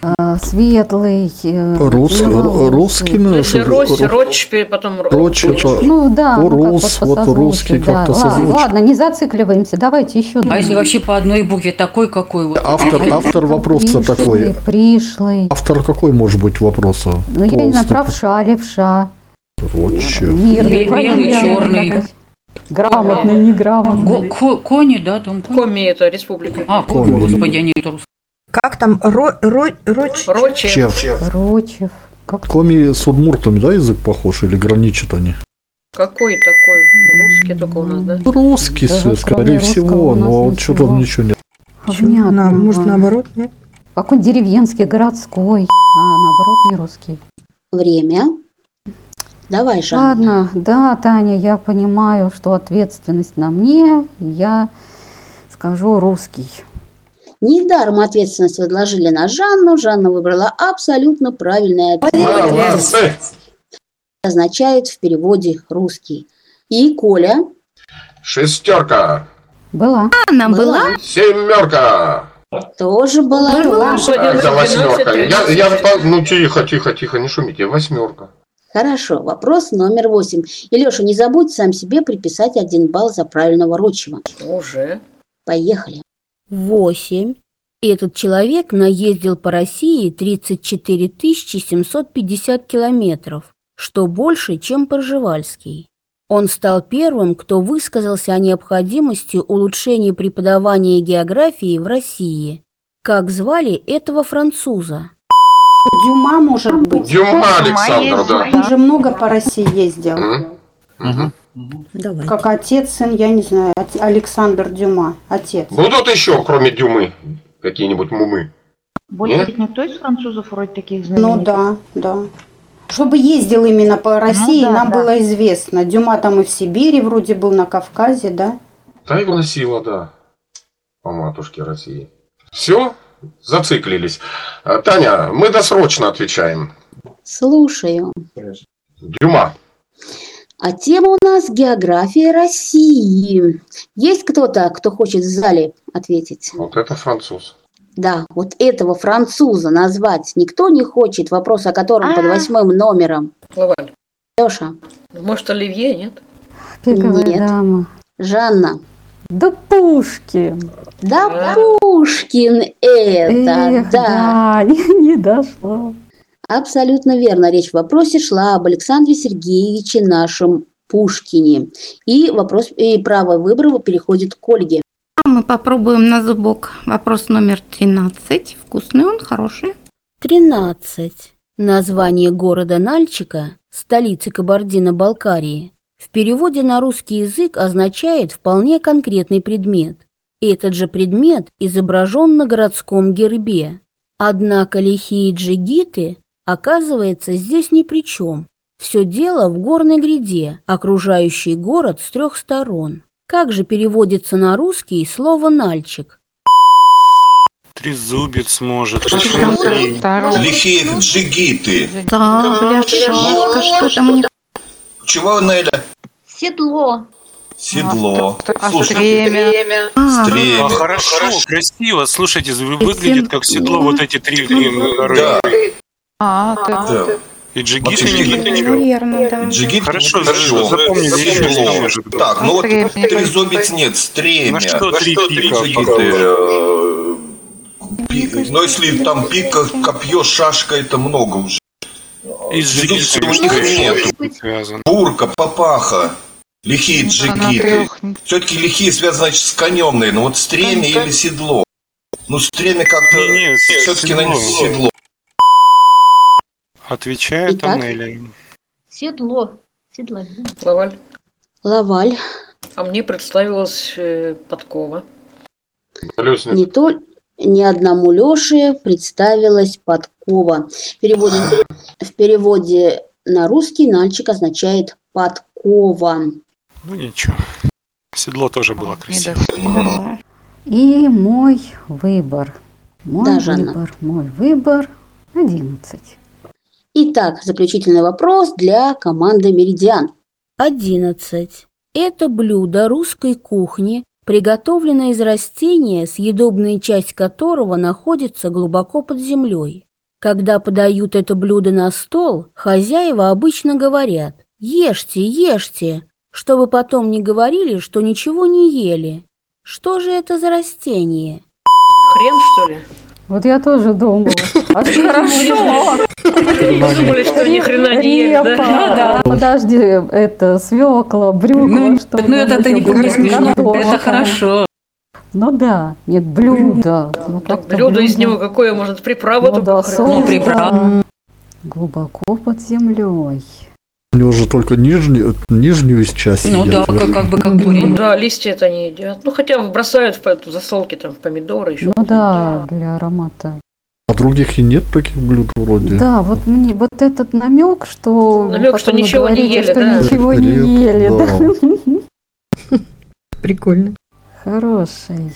А, светлый. Э, Рус, белорусский. Русский, ну, Рось, Роч, потом Роч. Ну да, Рус, ну, вот русский да. Как-то созвучно. Ладно, не зацикливаемся, давайте еще. А если вообще по одной букве такой, какой? Автор, автор вопроса пришлый, такой. Пришлый. Автор какой может быть вопроса? Ну, я не знаю, правша, левша. Рочи. Мирный, черный. Грамотный, неграмотный. Кони, да? Там Коми это республика. А, Коми, господи, они это русские. Как там? Ро, ро, роч... Рочев. Рочев. Как... Коми с удмуртами, да, язык похож? Или граничат они? Какой такой? Русский только у нас, да? Русский, да, скорее всего, но вот что там ничего нет. Понятно. Может, наоборот, нет? Какой деревенский, городской. А, наоборот, не русский. Время. Давай, Жанна. Ладно, да, Таня, я понимаю, что ответственность на мне. Я скажу «русский». Недаром ответственность возложили на Жанну. Жанна выбрала абсолютно правильный ответ. Означает в переводе «русский». И Коля? Шестерка. Была. Она была. была. Семерка. Тоже была. была. Это восьмерка. Я, я, ну тихо, тихо, тихо, не шумите. Восьмерка. Хорошо. Вопрос номер восемь. Илюша, не забудь сам себе приписать один балл за правильного Рочева. Уже. Поехали. восемь. Этот человек наездил по России тридцать четыре тысячи семьсот пятьдесят километров, что больше, чем Пржевальский. Он стал первым, кто высказался о необходимости улучшения преподавания географии в России. Как звали этого француза? Дюма, может быть. Дюма Александр, да. Он же много по России ездил. Mm-hmm. Mm-hmm. Давайте. Как отец, сын, я не знаю, Александр Дюма, отец. Будут еще, кроме Дюмы, какие-нибудь мумы? Больше ведь никто из французов вроде таких знаменитых. Ну да, да. Чтобы ездил именно по России, ну, да, нам да. было известно. Дюма там и в Сибири вроде был, на Кавказе, да? Да, и вносила, да, по матушке России. Все, зациклились. Таня, мы досрочно отвечаем. Слушаю. Дюма. А тема у нас «География России». Есть кто-то, кто хочет в зале ответить? Вот это француз. Да, вот этого француза назвать никто не хочет, вопрос о котором А-а-а. под восьмым номером. Лаваль. Леша. Может, Оливье, нет? Пиковая нет. Дама. Жанна. Да Пушкин. Да, да. Пушкин это, Эх, да. да. Не, не дошло. Абсолютно верно. Речь в вопросе шла об Александре Сергеевиче нашем Пушкине. И вопрос и право выбора переходит к Ольге. Мы попробуем на зубок вопрос номер тринадцать. Вкусный он, хороший. тринадцать. Название города Нальчика, столицы Кабардино-Балкарии, в переводе на русский язык означает вполне конкретный предмет. Этот же предмет изображен на городском гербе. Однако лихие джигиты... Оказывается, здесь ни при чем. Все дело в горной гряде, окружающей город с трех сторон. Как же переводится на русский слово «нальчик»? Трезубец, может. Лихие джигиты. Да, бля, шашка, что там не... Чего, Неля? Седло. Седло. А, Слушайте, стремя. А, стремя. А, хорошо, хорошо, красиво. Слушайте, выглядит как седло, вот эти три... Да. А, а, ты... да. И джигиты не летели. Джигиты хорошо, запомнили. Так, ну вот трезубец нет, стремя. На что три джигиты? Но если там пик, копье, шашка, это много уже. Из джигиты у них нет. Бурка, папаха. Лихие джигиты. Все-таки лихие связаны, значит, с конем, наверное. Но вот стремя или седло. Ну, стремя как-то все-таки на них седло. Отвечает Итак, она или... Седло. Седло. Лаваль. Лаваль. А мне представилась э, подкова. Колесница. Не то... Ни одному Лёше представилась подкова. В переводе, в переводе на русский нальчик означает подкова. Ну ничего. Седло тоже было красиво. И мой выбор. Мой Даже выбор. Она. Мой выбор. Одиннадцать. Итак, заключительный вопрос для команды «Меридиан». одиннадцать. Это блюдо русской кухни, приготовленное из растения, съедобная часть которого находится глубоко под землей. Когда подают это блюдо на стол, хозяева обычно говорят «Ешьте, ешьте», чтобы потом не говорили, что ничего не ели. Что же это за растение? Хрен, что ли? Вот я тоже думала. А ты хорошо. Думали, что ни хрена не ели, да? Подожди, это свекла, брюква, что ли? Ну это ты не смешно, это хорошо. Ну да, нет, блюдо. Блюдо из него какое, может, приправа? Ну да, приправа. Глубоко под землей. У него же только нижнюю, нижнюю часть. Ну едят, да, как, как бы как бурень. Да, листья-то не едят. Ну хотя бы бросают в эту засолки, там, в помидоры еще. Ну да, для аромата. А других и нет таких блюд вроде. Да, вот мне вот этот намек, что намек, что ничего говорите, не ели, что да? Ничего Ред, не ели, да. Прикольно. Хороший.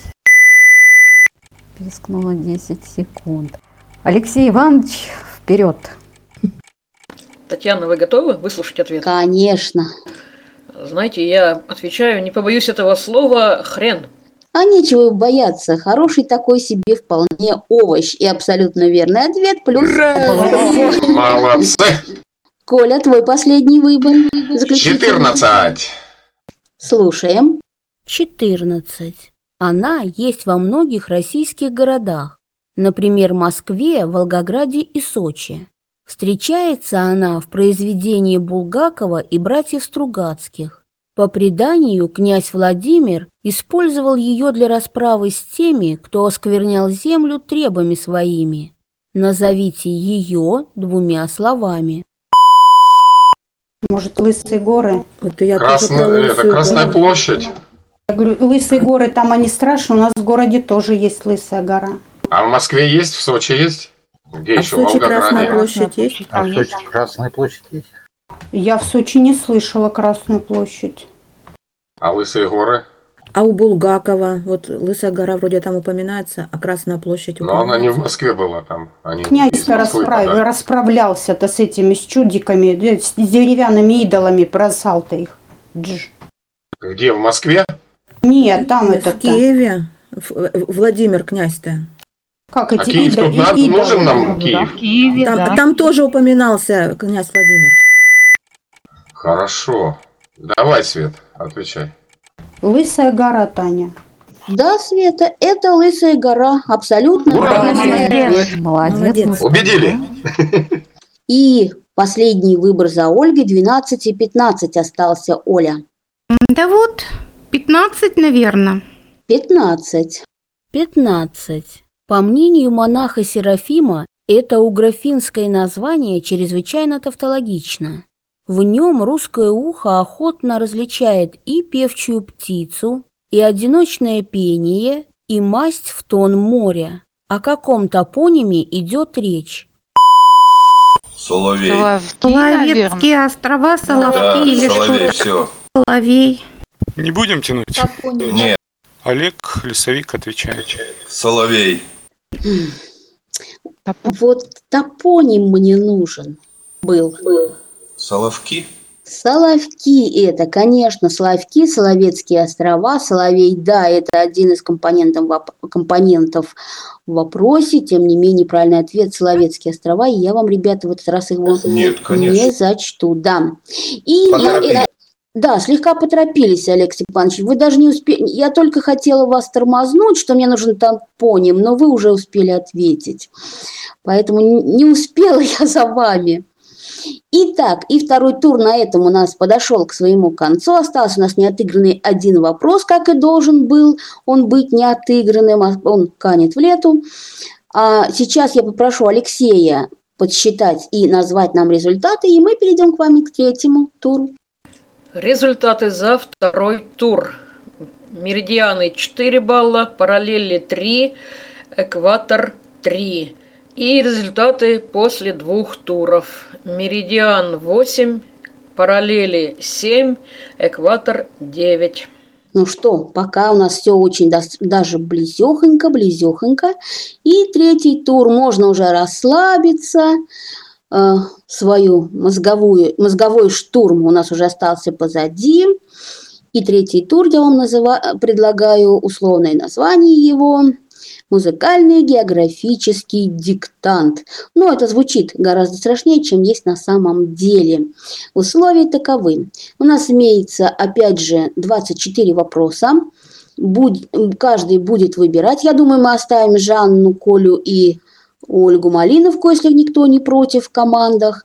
Перескнула десять секунд. Алексей Иванович, вперед! Татьяна, вы готовы выслушать ответ? Конечно. Знаете, я отвечаю, не побоюсь этого слова, хрен. А нечего бояться. Хороший такой себе вполне овощ. И абсолютно верный ответ. Плюс... Молодцы. Коля, твой последний выбор. четырнадцать. Слушаем. четырнадцать. Она есть во многих российских городах. Например, Москве, Волгограде и Сочи. Встречается она в произведении Булгакова и братьев Стругацких. По преданию, князь Владимир использовал ее для расправы с теми, кто осквернял землю требами своими. Назовите ее двумя словами. Может, Лысые горы? Это, я Красный, тоже это Лысые Красная горы. Площадь? Я говорю, Лысые горы, там они страшные, у нас в городе тоже есть Лысая гора. А в Москве есть, в Сочи есть? Где а еще в Сочи Красная площадь есть? А в Сочи Красная площадь есть? Я в Сочи не слышала Красную площадь. А Лысые горы? А у Булгакова, вот Лысая гора вроде там упоминается, а Красная площадь упоминается. Но она не в Москве была там. Они князь расправ... да. расправлялся-то с этими, с чудиками, с деревянными идолами, бросал-то их. Дж. Где, в Москве? Нет, там это. В это-то. Киеве? Владимир князь-то. Как эти а Киев идол... тут надо, идол... нужен нам Киев? Да, в Киеве, там, да. Там тоже упоминался князь Владимир. Хорошо. Давай, Свет, отвечай. Лысая гора, Таня. Да, Света, это Лысая гора. Абсолютно. Молодец. Молодец. Убедили. И последний выбор за Ольгой. двенадцать и пятнадцать остался, Оля. Да вот, пятнадцать, наверное. пятнадцать. пятнадцать. По мнению монаха Серафима, это уграфинское название чрезвычайно тавтологично. В нем русское ухо охотно различает и певчую птицу, и одиночное пение, и масть в тон моря. О каком топониме идет речь? Соловей. Соловецкие острова, Соловки да, или Соловей, что-то. Все. Соловей. Не будем тянуть? Топоним. Нет. Олег Лесовик отвечает. Соловей. Вот топоним мне нужен был. Был. Соловки? Соловки это, конечно, Соловки, Соловецкие острова, Соловей, да, это один из компонентов, компонентов в вопросе, тем не менее, правильный ответ Соловецкие острова, и я вам, ребята, в этот раз его Нет, не зачту, да. И я, да, слегка поторопились, Олег Степанович, вы даже не успели, я только хотела вас тормознуть, что мне нужен топоним, но вы уже успели ответить, поэтому не успела я за вами. Итак, и второй тур на этом у нас подошел к своему концу. Остался у нас неотыгранный один вопрос, как и должен был он быть неотыгранным, он канет в лету. А сейчас я попрошу Алексея подсчитать и назвать нам результаты, и мы перейдем к вам к третьему туру. Результаты за второй тур. Меридианы четыре балла, параллели три, экватор три. И результаты после двух туров. Меридиан восемь, параллели семь, экватор девять. Ну что, пока у нас все очень до... даже близехонько, близехонько. И третий тур можно уже расслабиться. Э, свою мозговую, мозговой штурм у нас уже остался позади. И третий тур я вам называ... предлагаю условное название его. Музыкальный географический диктант. Но это звучит гораздо страшнее, чем есть на самом деле. Условия таковы. У нас имеется, опять же, двадцать четыре вопроса. Будь, каждый будет выбирать. Я думаю, мы оставим Жанну, Колю и Ольгу Малиновку, если никто не против, в командах.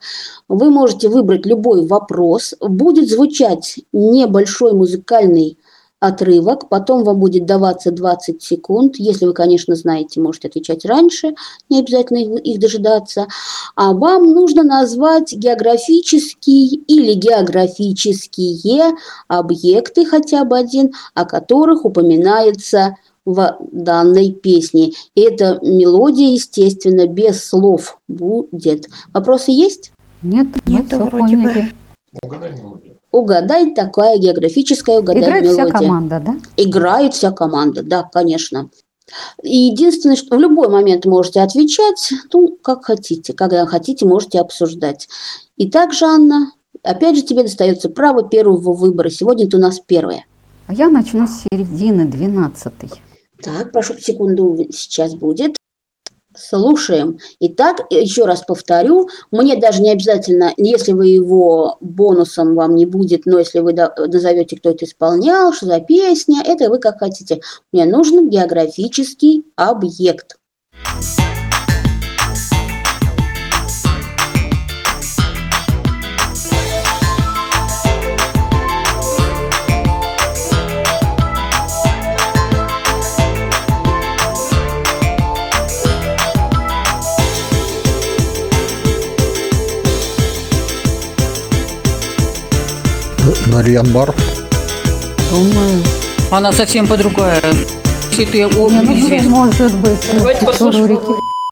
Вы можете выбрать любой вопрос. Будет звучать небольшой музыкальный отрывок, потом вам будет даваться двадцать секунд, если вы, конечно, знаете, можете отвечать раньше, не обязательно их, их дожидаться, а вам нужно назвать географический или географические объекты, хотя бы один, о которых упоминается в данной песне. И эта мелодия, естественно, без слов будет. Вопросы есть? Нет, нет, вроде бы. Угадай, такая географическая, угадай Играет мелодия. Играет вся команда, да? Играет вся команда, да, конечно. И единственное, что в любой момент можете отвечать, ну, как хотите. Когда хотите, можете обсуждать. Итак, Жанна, опять же тебе достается право первого выбора. Сегодня ты у нас первая. А я начну с середины, двенадцатой. Так, прошу, секунду, сейчас будет. Слушаем. Итак, еще раз повторю, мне даже не обязательно, если вы его бонусом вам не будет, но если вы назовете, кто это исполнял, что за песня, это вы как хотите. Мне нужен географический объект. Нарьянбар. Думаю. Она совсем по-другому. Если ты умный, может быть. Давайте послушаем.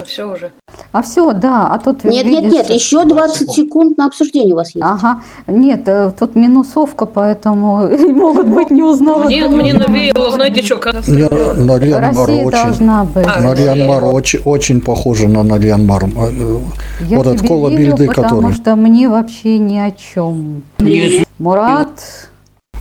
Все уже. А все, да. А тут нет, видишь... нет, нет. Еще двадцать секунд на обсуждение у вас есть. Ага. Нет, тут минусовка, поэтому могут быть не узнавать. Нет, мне навеяло, знаете, что? Нарьянбар очень. Нарьянбар очень, очень похоже на Нарьянбар. Вот этот колобельды, который. Потому что мне вообще ни о чем. Мурат.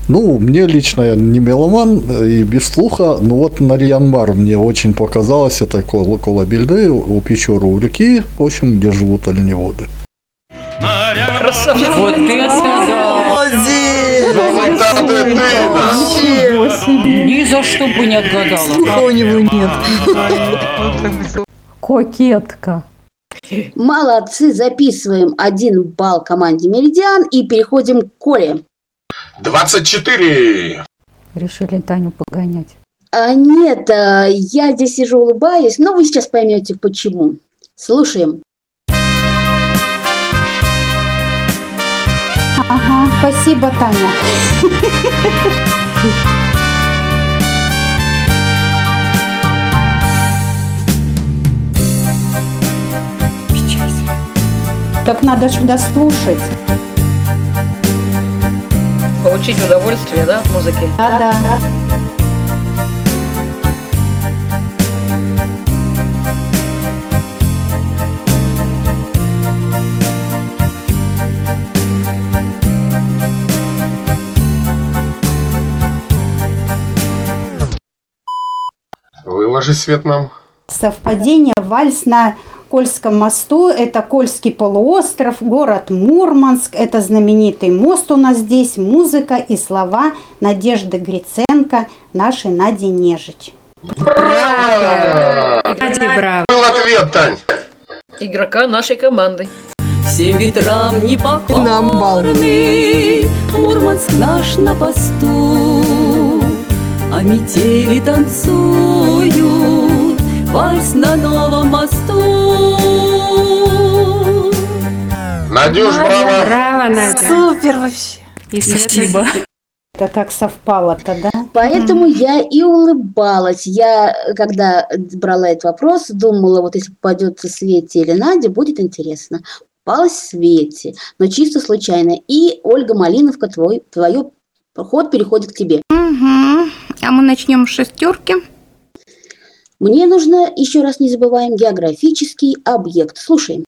Ну, мне лично, я не меломан и без слуха, но вот Нарьянбар мне очень показалось, это колобельды у Печоры, у реки, в общем, где живут оленеводы. Вот ты сказал! Ни за что бы не отгадала. Слуха у него нет. Кокетка. Молодцы, записываем один балл команде «Меридиан» и переходим к Коле. двадцать четыре. Решили Таню погонять. А нет, я здесь сижу, улыбаюсь, но вы сейчас поймете почему. Слушаем. Ага, спасибо, Таня. Так надо сюда слушать. Получить удовольствие, да, от музыки? Да, да. Покажи свет нам. Совпадение. Вальс на Кольском мосту. Это Кольский полуостров, город Мурманск. Это знаменитый мост у нас здесь. Музыка и слова Надежды Гриценко, нашей Нади Нежич. Браво! Браво! Был ответ, Тань. Игрока нашей команды. Всем ветрам непокорны, Мурманск наш на посту, а метели танцуют вальс на новом мосту. Надюш, браво! Браво, Надя! Супер вообще! И спасибо! Это так совпало-то, да? Поэтому mm. я и улыбалась. Я, когда брала этот вопрос, думала, вот если попадется Свете или Наде, будет интересно. Попалась Свете, но чисто случайно. И, Ольга Малиновка, твой, твой ход переходит к тебе. Угу. А мы начнем с шестерки. Мне нужно, еще раз не забываем, географический объект. Слушаем.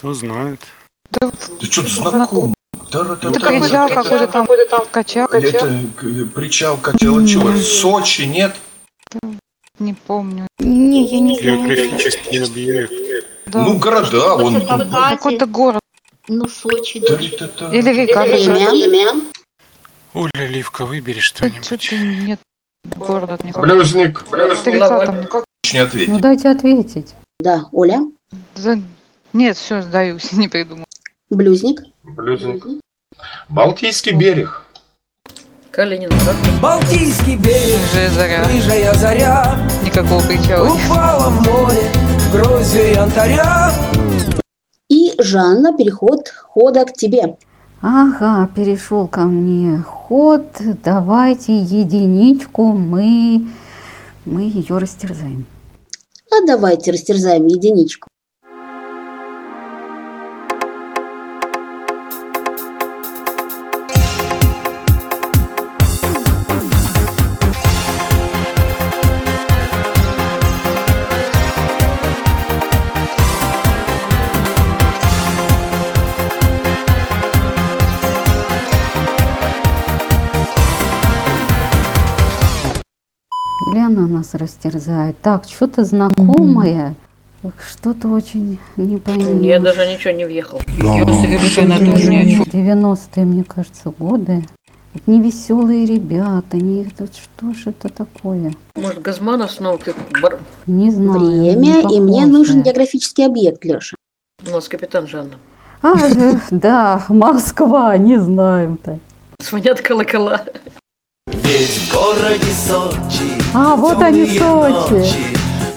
Кто знает? Да, да что-то знакомое. Да, да, да, да, качал да, какой-то там, там качал, качал. Это причал качал, чего? Сочи, нет? Не помню. Не, я не знаю. Географический объект. Да. Ну, города, вон. Какой-то город. Ну, Сочи. Да, да, да. Или века. Оля, Ливка, выбери что-нибудь. Что-то нет города. Блюзник. Блюзник. Не ответь. Ну, дайте ответить. Да, Оля? За... Нет, все, сдаюсь, не придумал. Блюзник. Блюзник. Балтийский берег. Калининград. Балтийский берег. Рыжая заря. Рыжая заря. Никакого причала. Упала в море в грозе янтаря. И, Жанна, переход хода к тебе. Ага, перешел ко мне ход. Давайте единичку, мы, мы ее растерзаем. А давайте растерзаем единичку. Она нас растерзает. Так, что-то знакомое, mm-hmm. что-то очень непонятное. Я даже ничего не въехал. девяностые, мне кажется, годы. Не веселые ребята, не тут что же это такое? Может, Газманов снова какой-то бар? Не знаю. Время, и мне нужен географический объект, Леша. У нас капитан Жанна. А, да, Москва, не знаем-то. Звонят колокола. Весь в городе Сочи. А, вот они, Сочи.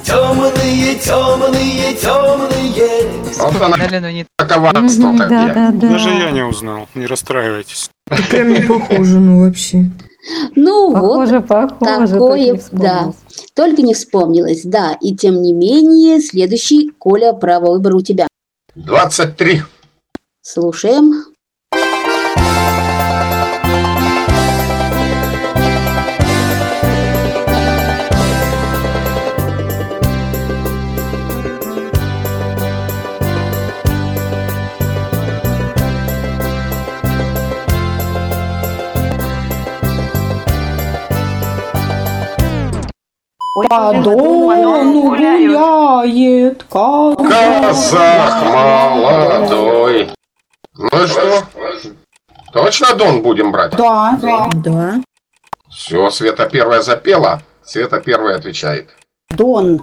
Темные, темные, темные. Вот она, таковатство. Да, да, да. Даже я не узнал, не расстраивайтесь. Это прям не похоже, ну, вообще. Ну, похоже, вот. Похоже, такое, да. Только не вспомнилось, да. И тем не менее, следующий, Коля, право выбора у тебя. двадцать три. Слушаем. По дону гуляет казах молодой. Ну и что? Точно Дон будем брать? Да, да, да. Все, Света первая запела, Света первая отвечает. Дон.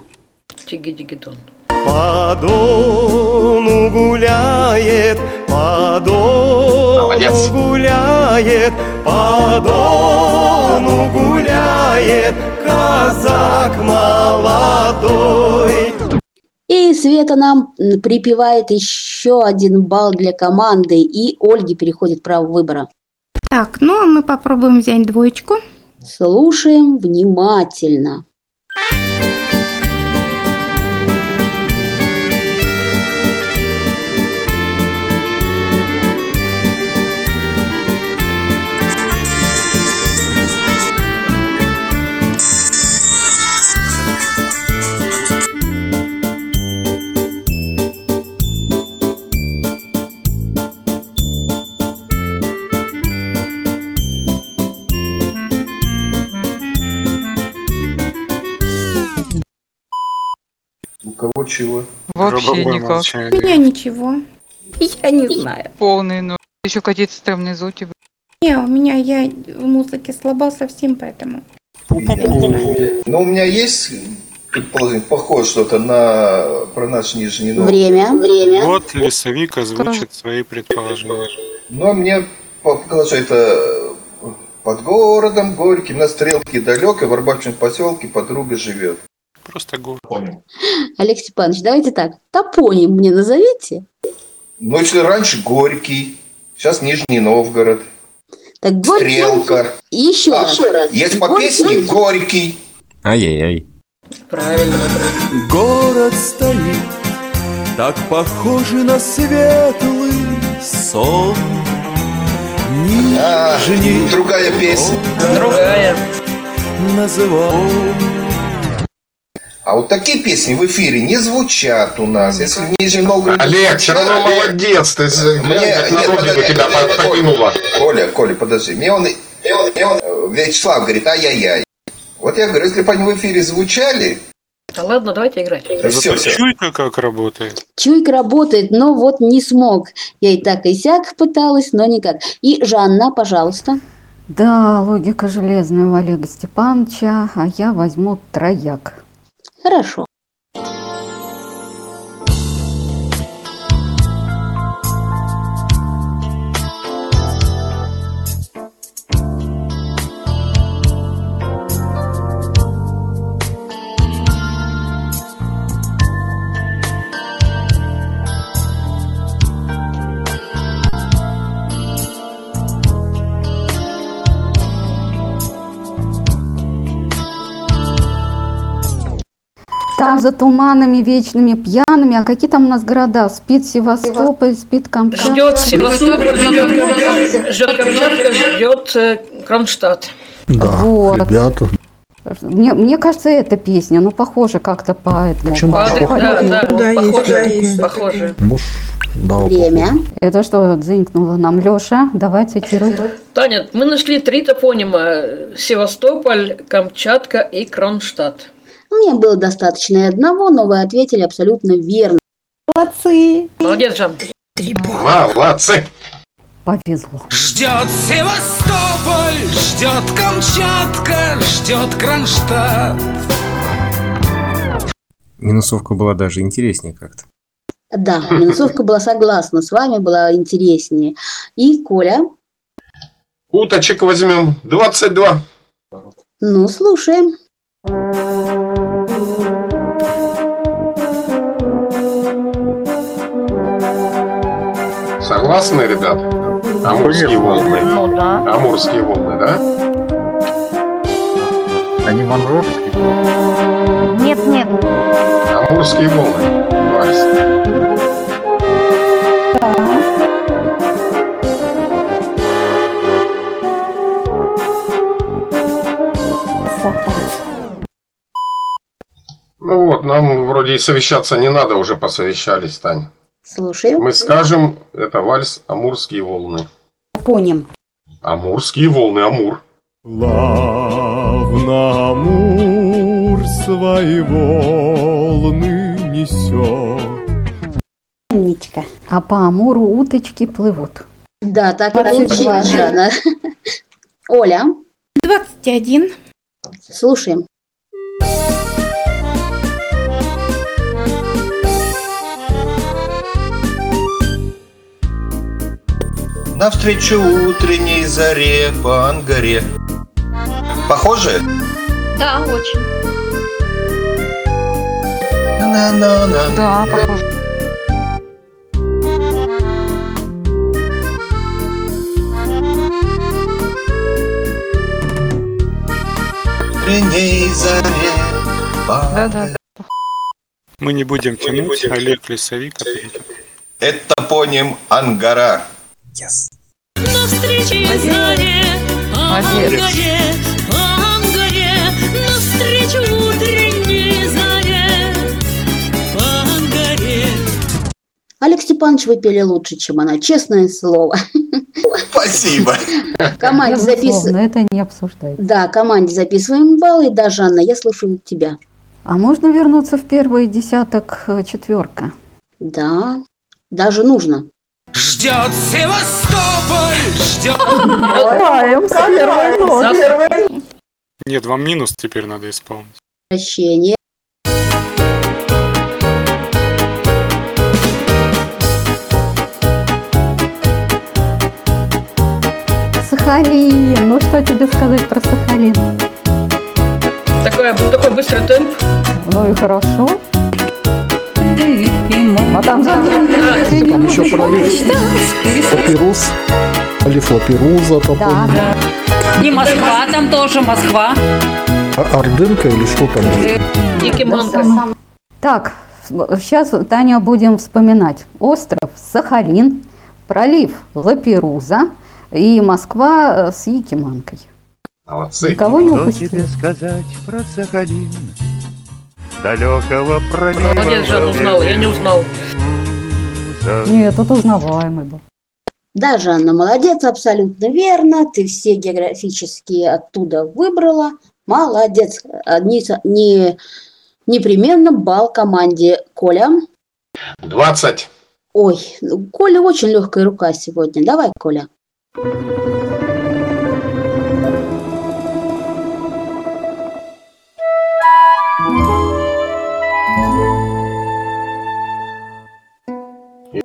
Тиги-диги-дон. По дону гуляет, по дону Молодец. Гуляет, по дону гуляет. Казак молодой. И Света нам припевает еще один балл для команды. И Ольге переходит право выбора. Так, ну а мы попробуем взять двоечку. Слушаем внимательно. Чего? Вообще никак. Я ничего. Я не знаю. Полный, но еще какие-то странные звуки. Не, у меня я в музыке слаба совсем, поэтому. Но у меня есть похоже что-то на про наш Нижний Новгород. Время, время. Вот лесовик озвучит свои предположения. Но мне показалось, что это под городом Горьким, на стрелке далекой, в рыбачьем поселке подруга живет. Просто город. Понял. Алексей Степанович, давайте так. Топоним мне назовите. Ну, если раньше Горький, сейчас Нижний Новгород. Так, Горький. Стрелка. И еще а, раз. раз. Есть по песне Горький. Ай-яй-яй. Правильно. Город стоит, так похожий на светлый сон. Нижний а, другая песня. Другая. Называл. А вот такие песни в эфире не звучат у нас. Если в Нижнем Новгороде... Олег, все равно молодец. Ты на родину тебя покинула. Коля, Коля, подожди. Мне он, мне он, мне он... Вячеслав говорит, ай-яй-яй. Вот я говорю, если бы они в эфире звучали... Да ладно, давайте играть. Все, все. Чуйка как работает. Чуйка работает, но вот не смог. Я и так и сяк пыталась, но никак. И Жанна, пожалуйста. Да, логика железная у Олега Степановича. А я возьму трояк. Хорошо. Там за туманами вечными пьяными, а какие там у нас города? Спит Севастополь, спит Камчатка. Ждет Севастополь, ждет Камчатка, ждет Кронштадт. Да, вот. Ребята. Мне, мне кажется, эта песня, ну, похожа как-то по этому. Падрик, да, да, да, похоже, похоже. Да, время. Это что, дзынькнуло нам Лёша? Давай цитируй. Таня, мы нашли три топонима. Севастополь, Камчатка и Кронштадт. Мне было достаточно и одного, но вы ответили абсолютно верно. Молодцы. Молодец, Жан. Молодцы. Повезло. Ждет Севастополь, ждет Камчатка, ждет Кронштадт. Минусовка была даже интереснее как-то. Да, минусовка была, согласна с вами, была интереснее. И Коля? Уточек возьмем. двадцать два. Ну, слушаем. Согласны, ребят? Амурские волны. Амурские волны, да? Они манровские? Нет, нет. Амурские волны. Ну вот, нам вроде и совещаться не надо, уже посовещались, Тань. Слушай. Мы скажем, это вальс «Амурские волны». Поним. Амурские волны, Амур. Плавно Амур свои волны несет. Умничка. А по Амуру уточки плывут. Да, так и получилось, Жанна. Оля. двадцать один. Слушаем. Навстречу утренней заре по ангаре. Похоже? Да, очень. На-на-на-на. Да, похоже. утренней заре. Да, да, да. Мы не будем тянуть, не будем. Олег Лесовик. Это топоним Ангара. Yes. На встрече знание Ангаре, Ангаре, на встречу утренней заре Ангаре. Олег Степанович, вы пели лучше, чем она, честное слово. Спасибо. Команде записываем. Это не обсуждается. Да, команде записываем баллы. Да, Жанна, я слышу тебя. А можно вернуться в первый десяток четверка? Да, даже нужно. Ждет Севастополь, ждет. Нет, вам минус теперь надо исполнить. Прощение. Сахалин. Ну что тебе сказать про Сахалин? Такой, такой быстрый темп. Ну и хорошо. А там еще проверить Флоперуз или Флоперуза, по-моему. Да, да. И Москва там тоже, Москва. А Ордынка или что там? Никимонка. Так, сейчас, Таня, будем вспоминать. Остров Сахалин, пролив Лаперуза и Москва с Якиманкой. Молодцы. Кого не упустили? Что тебе сказать про Сахалин? Далекого промера. Молодец, Жанна, узнал, я не узнал. Нет, тут узнаваемый был. Да, Жанна, молодец, абсолютно верно. Ты все географические оттуда выбрала. Молодец. Не, не, непременно балл команде Коля. двадцать. Ой, Коля очень легкая рука сегодня. Давай, Коля.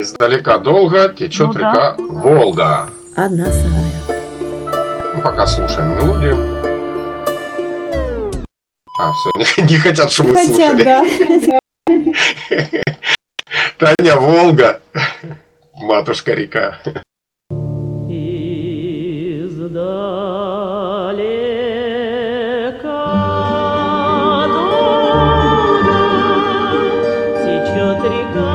Издалека долго течет, ну, река, да. Волга. Одна самая. Пока слушаем мелодию. А, все, не, не хотят, чтобы мы слушали. Хотят, да. Таня, Волга, матушка река. Издалека долго течет река.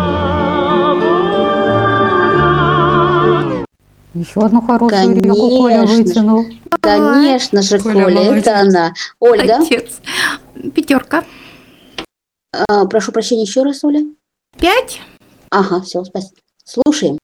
Еще одну хорошую реку Коля вытянул. Конечно же, Коля, Коля это она. Ольга. Отец. Пятерка. А, прошу прощения, еще раз, Оля. Пять. Ага, все, спасибо. Слушаем.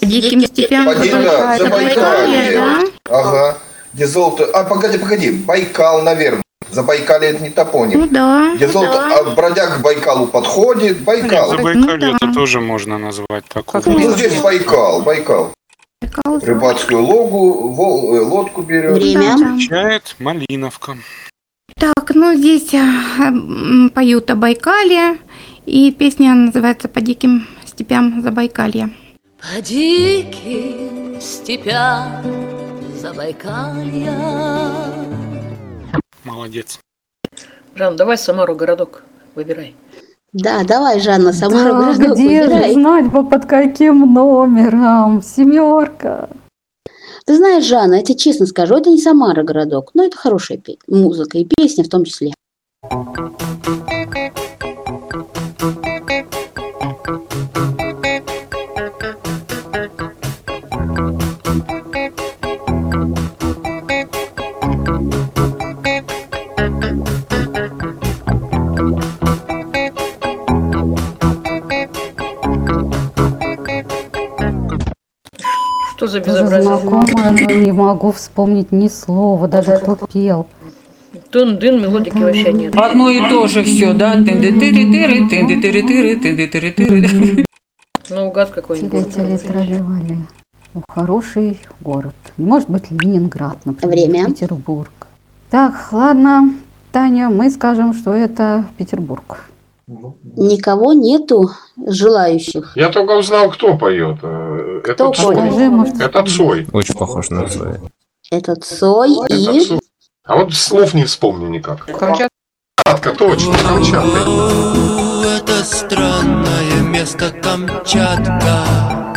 Дикими степями. Байкал, за Байкале, да? Ага. Где золото... А, погоди, погоди. Байкал, наверное. За Байкале это не топоним. Ну да. Где золото... Да. А бродяг к Байкалу подходит. Байкал. За Байкале ну, это да. тоже можно назвать такое. Ну, здесь Байкал, Байкал. Байкал. Рыбацкую логу, вол... лодку берет. Время. Отвечает Малиновка. Так, ну здесь поют о Байкале. И песня называется «По диким степям за Байкалье». По диким степям Забайкалья. Молодец. Жанна, давай Самару, городок, выбирай. Да, давай, Жанна, Самару, да, городок, где выбирай. Где знать бы, под каким номером? Семерка. Ты знаешь, Жанна, я тебе честно скажу, это не Самара, городок, но это хорошая пе- музыка и песня в том числе. За знакомая, но не могу вспомнить ни слова, даже кто пел. Тын-дын, мелодики вообще нет. Одно и то же все, да? Тын-дын-тыры-тыры, тын-дын-тыры-тыры, тын-дын-тыры-тыры. Ну, угад какой-нибудь. Телетравивали. Хороший город. Может быть, Ленинград, например. Время. Петербург. Так, ладно, Таня, мы скажем, что это Петербург. Никого нету желающих. Я только узнал, кто поет. Кто? Это Цой. Покажи, может, это Цой. Очень похож на Цой. Этот Цой и... А вот слов не вспомню никак. Камчатка. Камчатка, точно, Камчатка. О, это странное место Камчатка.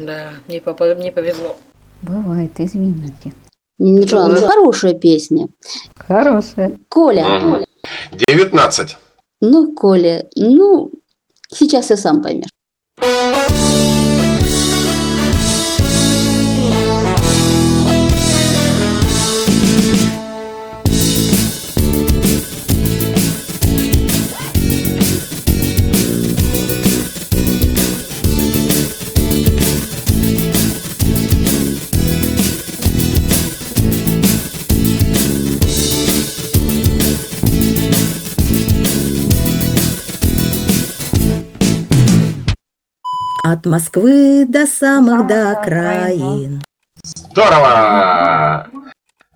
Да, мне повезло. Бывает, извините. Ничего, ну хорошая песня. Хорошая. Коля. Угу. Коля. девятнадцать. Ну, Коля, ну, сейчас я сам поймешь. От Москвы до самых до окраин. Здорово!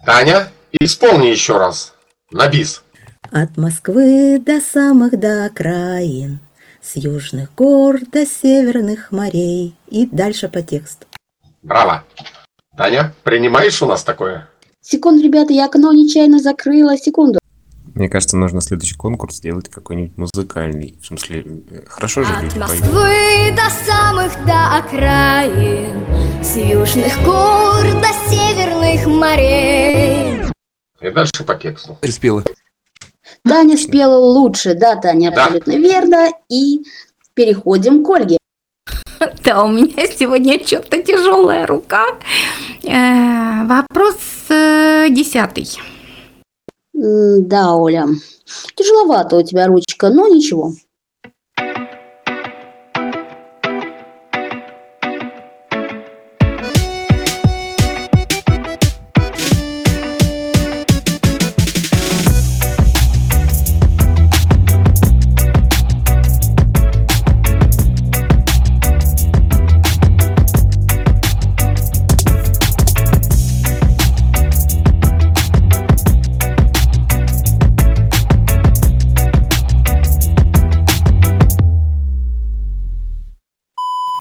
Таня, исполни еще раз. На бис. От Москвы до самых до окраин, с южных гор до северных морей. И дальше по тексту. Браво! Таня, принимаешь у нас такое? Секунду, ребята, я окно нечаянно закрыла. Секунду. Мне кажется, нужно следующий конкурс сделать какой-нибудь музыкальный. В смысле, хорошо же люди поют. От Москвы до самых до окраин, с южных гор до северных морей. И дальше по тексту. Ты спела. Таня спела лучше. Да, Таня, абсолютно да. Верно. И переходим к Ольге. Да, у меня сегодня что-то тяжелая рука. Вопрос десятый. Да, Оля, тяжеловато у тебя ручка, но ничего.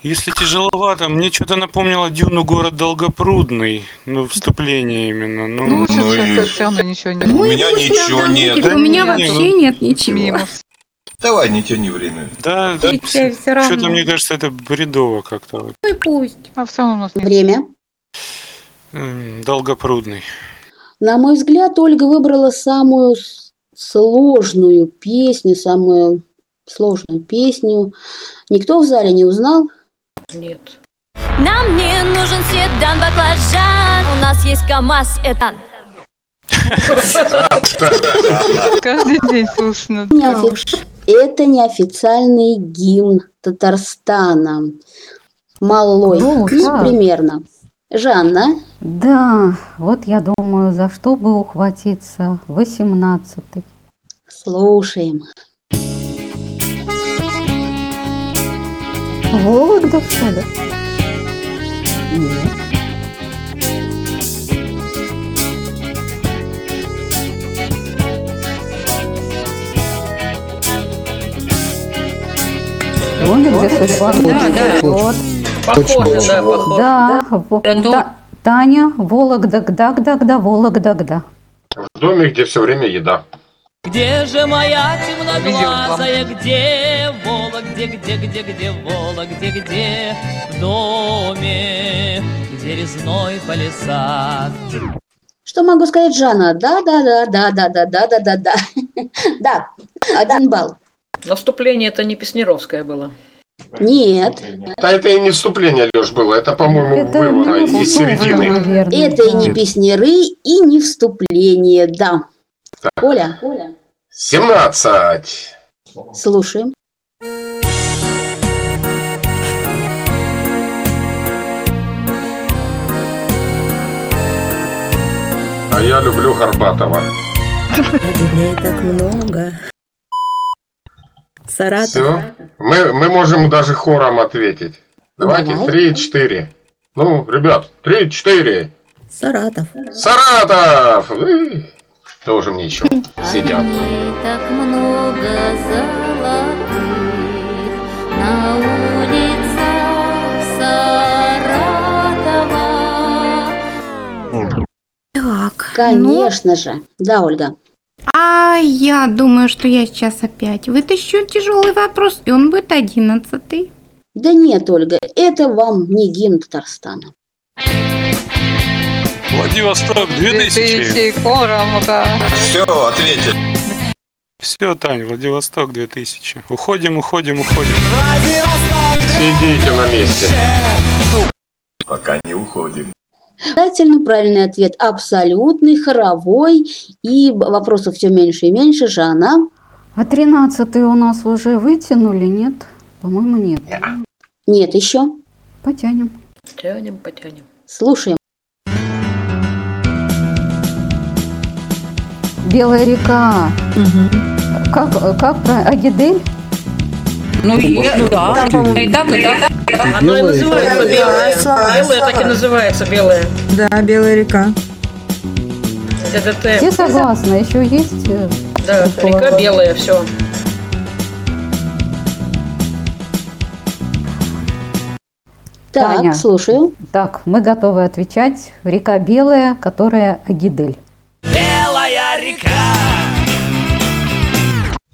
Если тяжеловато, мне что-то напомнило Дюну город Долгопрудный, ну, вступление именно. Ну, ну, ну и... ничего нет. У меня ничего нет. Да, у меня не, вообще не... нет ничего. Мимо. Давай, не тяни время. Да, да все, все что-то, мне кажется, это бредово как-то. Ну и пусть. А в самом деле время? Долгопрудный. На мой взгляд, Ольга выбрала самую сложную песню, самую сложную песню. Никто в зале не узнал. Нет. Нам не нужен седан, баклажан. У нас есть КамАЗ, Этан. Каждый день слышно. Это неофициальный гимн Татарстана. Малой. Ну, примерно. Жанна? Да, вот я думаю, за что бы ухватиться. Восемнадцатый. Слушаем. Вологда, что ли? Нет. Вологда, что ли? Да, да. Вот. Похоже, да, похоже. Да, похоже. Да. Таня, Вологда, да, да, да, Вологда, да. В доме, где все время еда. Где же моя темноглазая, где Волга, где, где, где, где Волга, где, где в доме, где резной палисад. Что могу сказать, Жанна? Да, да, да, да, да, да, да, да, да, да, да, один балл. Но вступление это не песнеровское было. Нет. Да это и не вступление, Леш, было, это, по-моему, это вывод из середины. Это и не песнеры, и не вступление, да. Так. Оля, Оля. семнадцать. Слушаем. А я люблю Горбатова. Людей так много. Саратов. Все. Мы, мы можем даже хором ответить. Давайте три-четыре. Ну, ребят, три-четыре. Саратов. Саратов! Тоже мне еще сидят. Так много золотых на улицах Саратова. Так. Конечно ну... же. Да, Ольга. А я думаю, что я сейчас опять вытащу тяжелый вопрос, и он будет одиннадцатый. Да нет, Ольга, это вам не гимн Татарстана. Владивосток, две тысячи. Все, ответил. Все, Тань, Владивосток, две тысячи. Уходим, уходим, уходим. Сидите на месте. Пока не уходим. Обязательно правильный ответ. Абсолютный, хоровой. И вопросов все меньше и меньше. Жанна. А тринадцатый у нас уже вытянули, нет? По-моему, нет. Yeah. Нет еще. Потянем. Тянем, потянем. Слушаем. Белая река. Угу. Как, как про Агидель? Ну, я, да. И так, и так. Она и называется белая. Белая так и называется, белая. Да, белая река. Все согласны, еще есть? Да, река белая, все. Так, Таня, слушаю. Так, мы готовы отвечать. Река белая, которая Агидель. Белая река.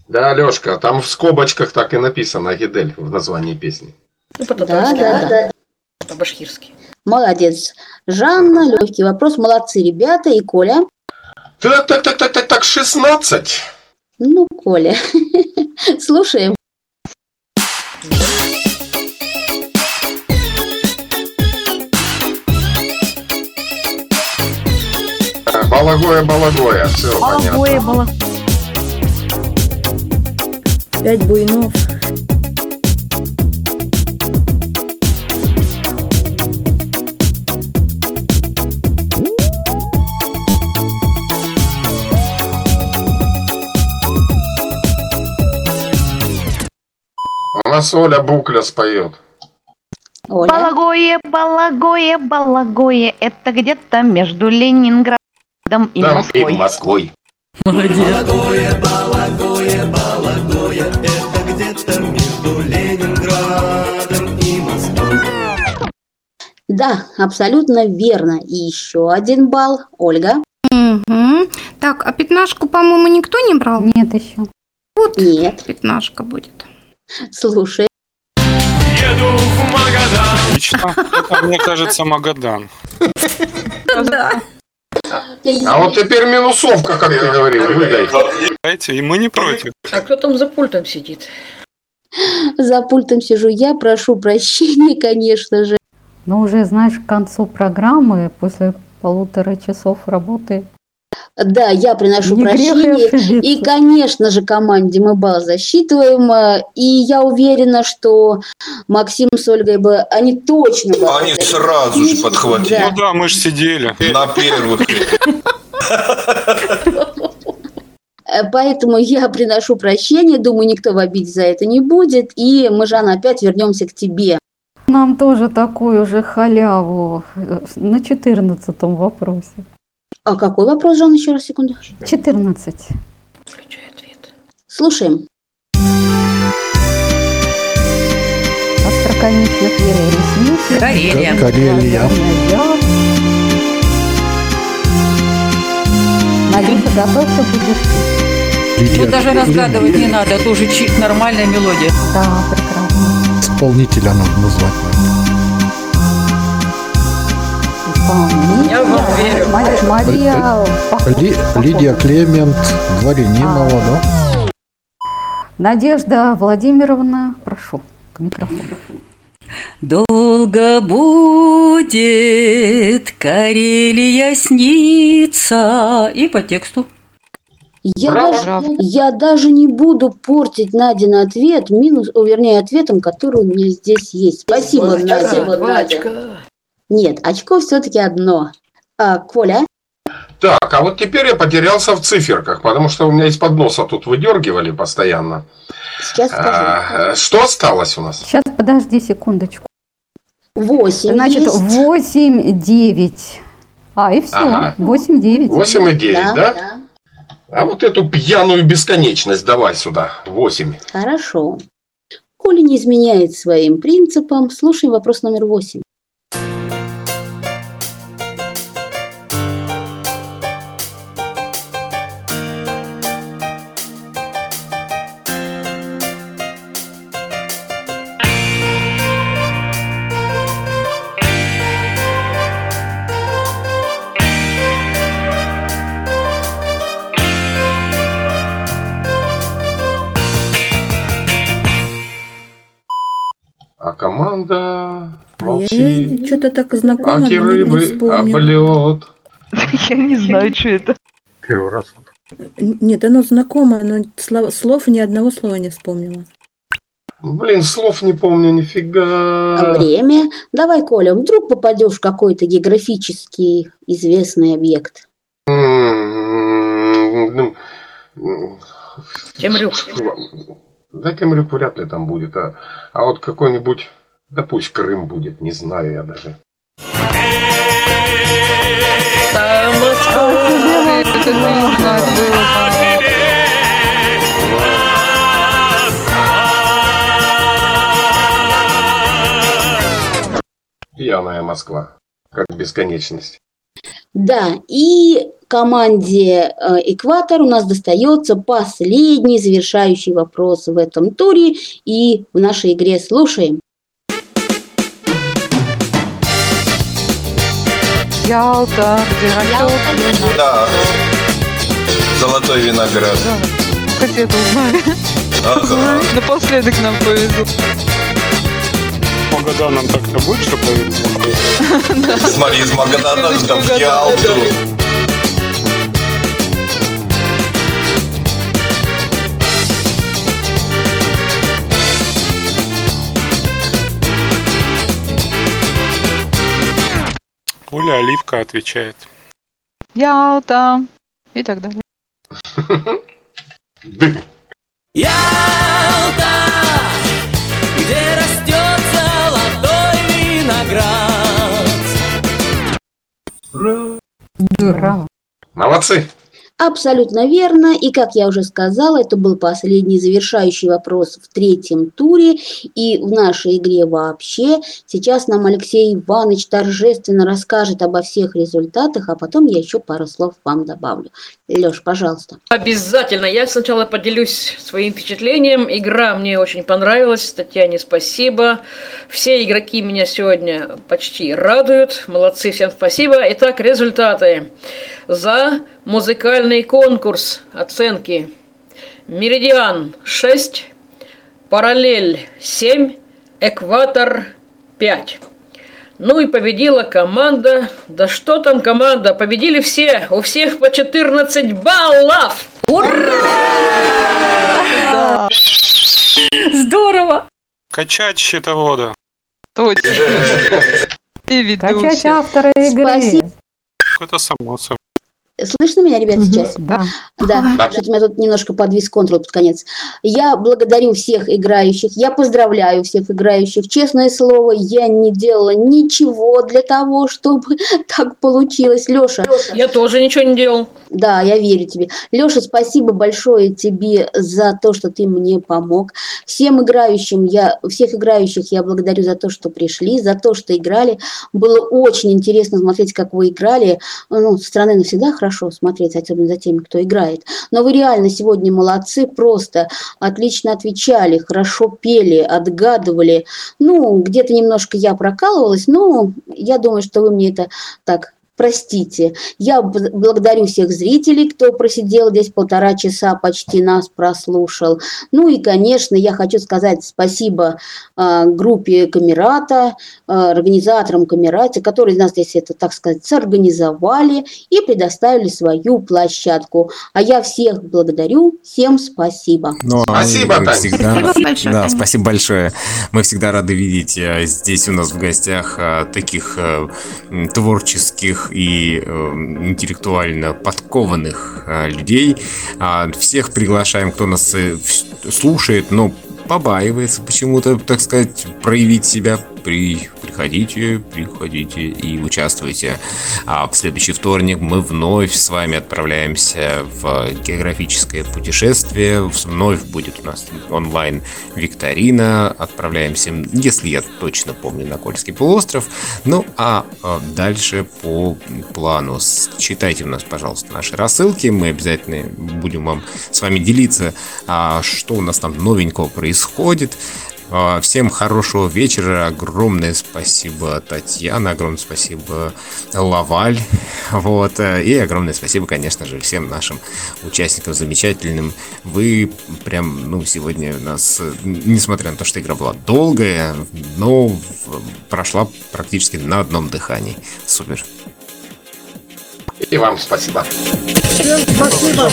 Да, Лешка, там в скобочках так и написано Агидель в названии песни. Ну, по-татарски, да, да, да. По-башкирски. Молодец. Жанна, легкий вопрос. Молодцы, ребята. И Коля. Так, так, так, так, так, так, шестнадцать. Ну, Коля. Слушаем. Балагоя, балагоя. Все, балагоя, балагоя. Пять буйнов. У нас Оля Букля споет. Оля. Балагое, балагое, балагое, это где-то между Ленинградом и Там Москвой. И Москвой. Молодец. Балагое, балагое, балагое, это где-то между Ленинградом и Москвой. Да, абсолютно верно. И еще один балл. Ольга. Угу. Так, а пятнашку, по-моему, никто не брал? Нет еще. Вот Нет. пятнашка будет. Слушай. Еду в Магадан. Отлично. Это, мне кажется, Магадан. Да. А вот теперь минусовка, как я говорил, выдайте. И мы не против. А кто там за пультом сидит? За пультом сижу я, прошу прощения, конечно же. Ну, уже, знаешь, к концу программы, после полутора часов работы... Да, я приношу прощение. И, конечно же, команде мы балл засчитываем. И я уверена, что Максим с Ольгой бы... Они точно... Они были. Сразу и... же подхватили. Да. Ну да, мы же сидели. На первых. Поэтому я приношу прощение. Думаю, никто в обиде за это не будет. И мы, Жанна, опять вернемся к тебе. Нам тоже такую же халяву на четырнадцатом вопросе. А какой вопрос, Жанна, еще раз, секунду? четырнадцать. Включай ответ. Слушаем. Астрахань, Чувашия, ресницы. Карелия. Карелия. Алиса, готовься, будешь. Тут даже разгадывать не надо, это уже чит, нормальная мелодия. Да, прекрасно. Исполнителя надо назвать. Я вам верю. Мария... Лидия Клемент, Дворянинова, да? Надежда Владимировна, прошу, к микрофону. Долго будет Карелия снится. И по тексту. Я, браво, даже, браво. я даже не буду портить Надин ответ, минус, вернее, ответом, который у меня здесь есть. Спасибо, Вачка, Надя. Вачка. Нет, очко все-таки одно. А, Коля? Так, а вот теперь я потерялся в циферках, потому что у меня из-под носа тут выдергивали постоянно. Сейчас скажу. А, что осталось у нас? Сейчас, подожди секундочку. восемь. Значит, есть. восемь, девять. А, и все. Ага. восемь, девять. восемь и девять, да, да? да? А вот эту пьяную бесконечность давай сюда. восемь. Хорошо. Коля не изменяет своим принципам. Слушаем вопрос номер восемь. А команда молчи. Я что-то так знакомо. Антирыбы, облет. Я не знаю, что это. Первый раз. Нет, оно знакомо, но слов ни одного слова не вспомнила. Блин, слов не помню, нифига. Время. Давай, Коля, вдруг попадешь в какой-то географически известный объект. Темрюк. Да, Темрюк вряд ли там будет, а, а вот какой-нибудь, да пусть Крым будет, не знаю я даже. Пьяная Москва, как бесконечность. Да, и команде «Экватор» у нас достается последний завершающий вопрос в этом туре и в нашей игре «Слушаем». Ялта, Ялта. Да, золотой виноград. Да. Как я это узнаю. Ага. Напоследок нам повезло. Магаданом так-то больше повезло. Смотри, из Магадана там в Ялту. Оля Оливка отвечает. Ялта. И так далее. Ялта, где растет золотой виноград. Ура. Ура. Молодцы. Абсолютно верно. И, как я уже сказала, это был последний завершающий вопрос в третьем туре. И в нашей игре вообще. Сейчас нам Алексей Иванович торжественно расскажет обо всех результатах, а потом я еще пару слов вам добавлю. Леш, пожалуйста. Обязательно. Я сначала поделюсь своим впечатлением. Игра мне очень понравилась. Татьяне спасибо. Все игроки меня сегодня почти радуют. Молодцы, всем спасибо. Итак, результаты. За музыкальный конкурс оценки. Меридиан шесть, параллель семь, экватор пять. Ну и победила команда. Да что там команда? Победили все. У всех по четырнадцать баллов. Ура! Здорово! Качать счетовода. Точно. Качать автора игры. Спасибо. Это само собой. Слышно меня, ребят, сейчас? Да. Да. Да. Кстати, у меня тут немножко подвис контрол под конец. Я благодарю всех играющих, я поздравляю всех играющих. Честное слово, я не делала ничего для того, чтобы так получилось. Леша. Я тоже ничего не делал. Да, я верю тебе. Леша, спасибо большое тебе за то, что ты мне помог. Всем играющим я, всех играющих я благодарю за то, что пришли, за то, что играли. Было очень интересно смотреть, как вы играли. Ну, со стороны навсегда хорошо. Хорошо смотреть, особенно за теми, кто играет. Но вы реально сегодня молодцы, просто отлично отвечали, хорошо пели, отгадывали. Ну, где-то немножко я прокалывалась, но я думаю, что вы мне это так простите. Я благодарю всех зрителей, кто просидел здесь полтора часа, почти нас прослушал. Ну и, конечно, я хочу сказать спасибо э, группе Камерата, э, организаторам Камерата, которые нас здесь, это, так сказать, сорганизовали и предоставили свою площадку. А я всех благодарю, всем спасибо. Ну, спасибо, Таня. Всегда... Спасибо большое. Да, спасибо большое. Мы всегда рады видеть здесь у нас в гостях таких творческих и э, интеллектуально подкованных э, людей. Э, всех приглашаем, кто нас э, в, слушает, но побаивается почему-то, так сказать, проявить себя. При, приходите, приходите и участвуйте. А в следующий вторник мы вновь с вами отправляемся в географическое путешествие. Вновь будет у нас онлайн-викторина. Отправляемся, если я точно помню, на Кольский полуостров. Ну, а дальше по плану. Читайте у нас, пожалуйста, наши рассылки. Мы обязательно будем вам с вами делиться, что у нас там новенького происходит. Всем хорошего вечера. Огромное спасибо, Татьяна. Огромное спасибо, Лаваль. Вот. И огромное спасибо, конечно же, всем нашим участникам замечательным. Вы прям, ну, сегодня нас, несмотря на то, что игра была долгая, но прошла практически на одном дыхании. Супер. И вам спасибо. Всем спасибо.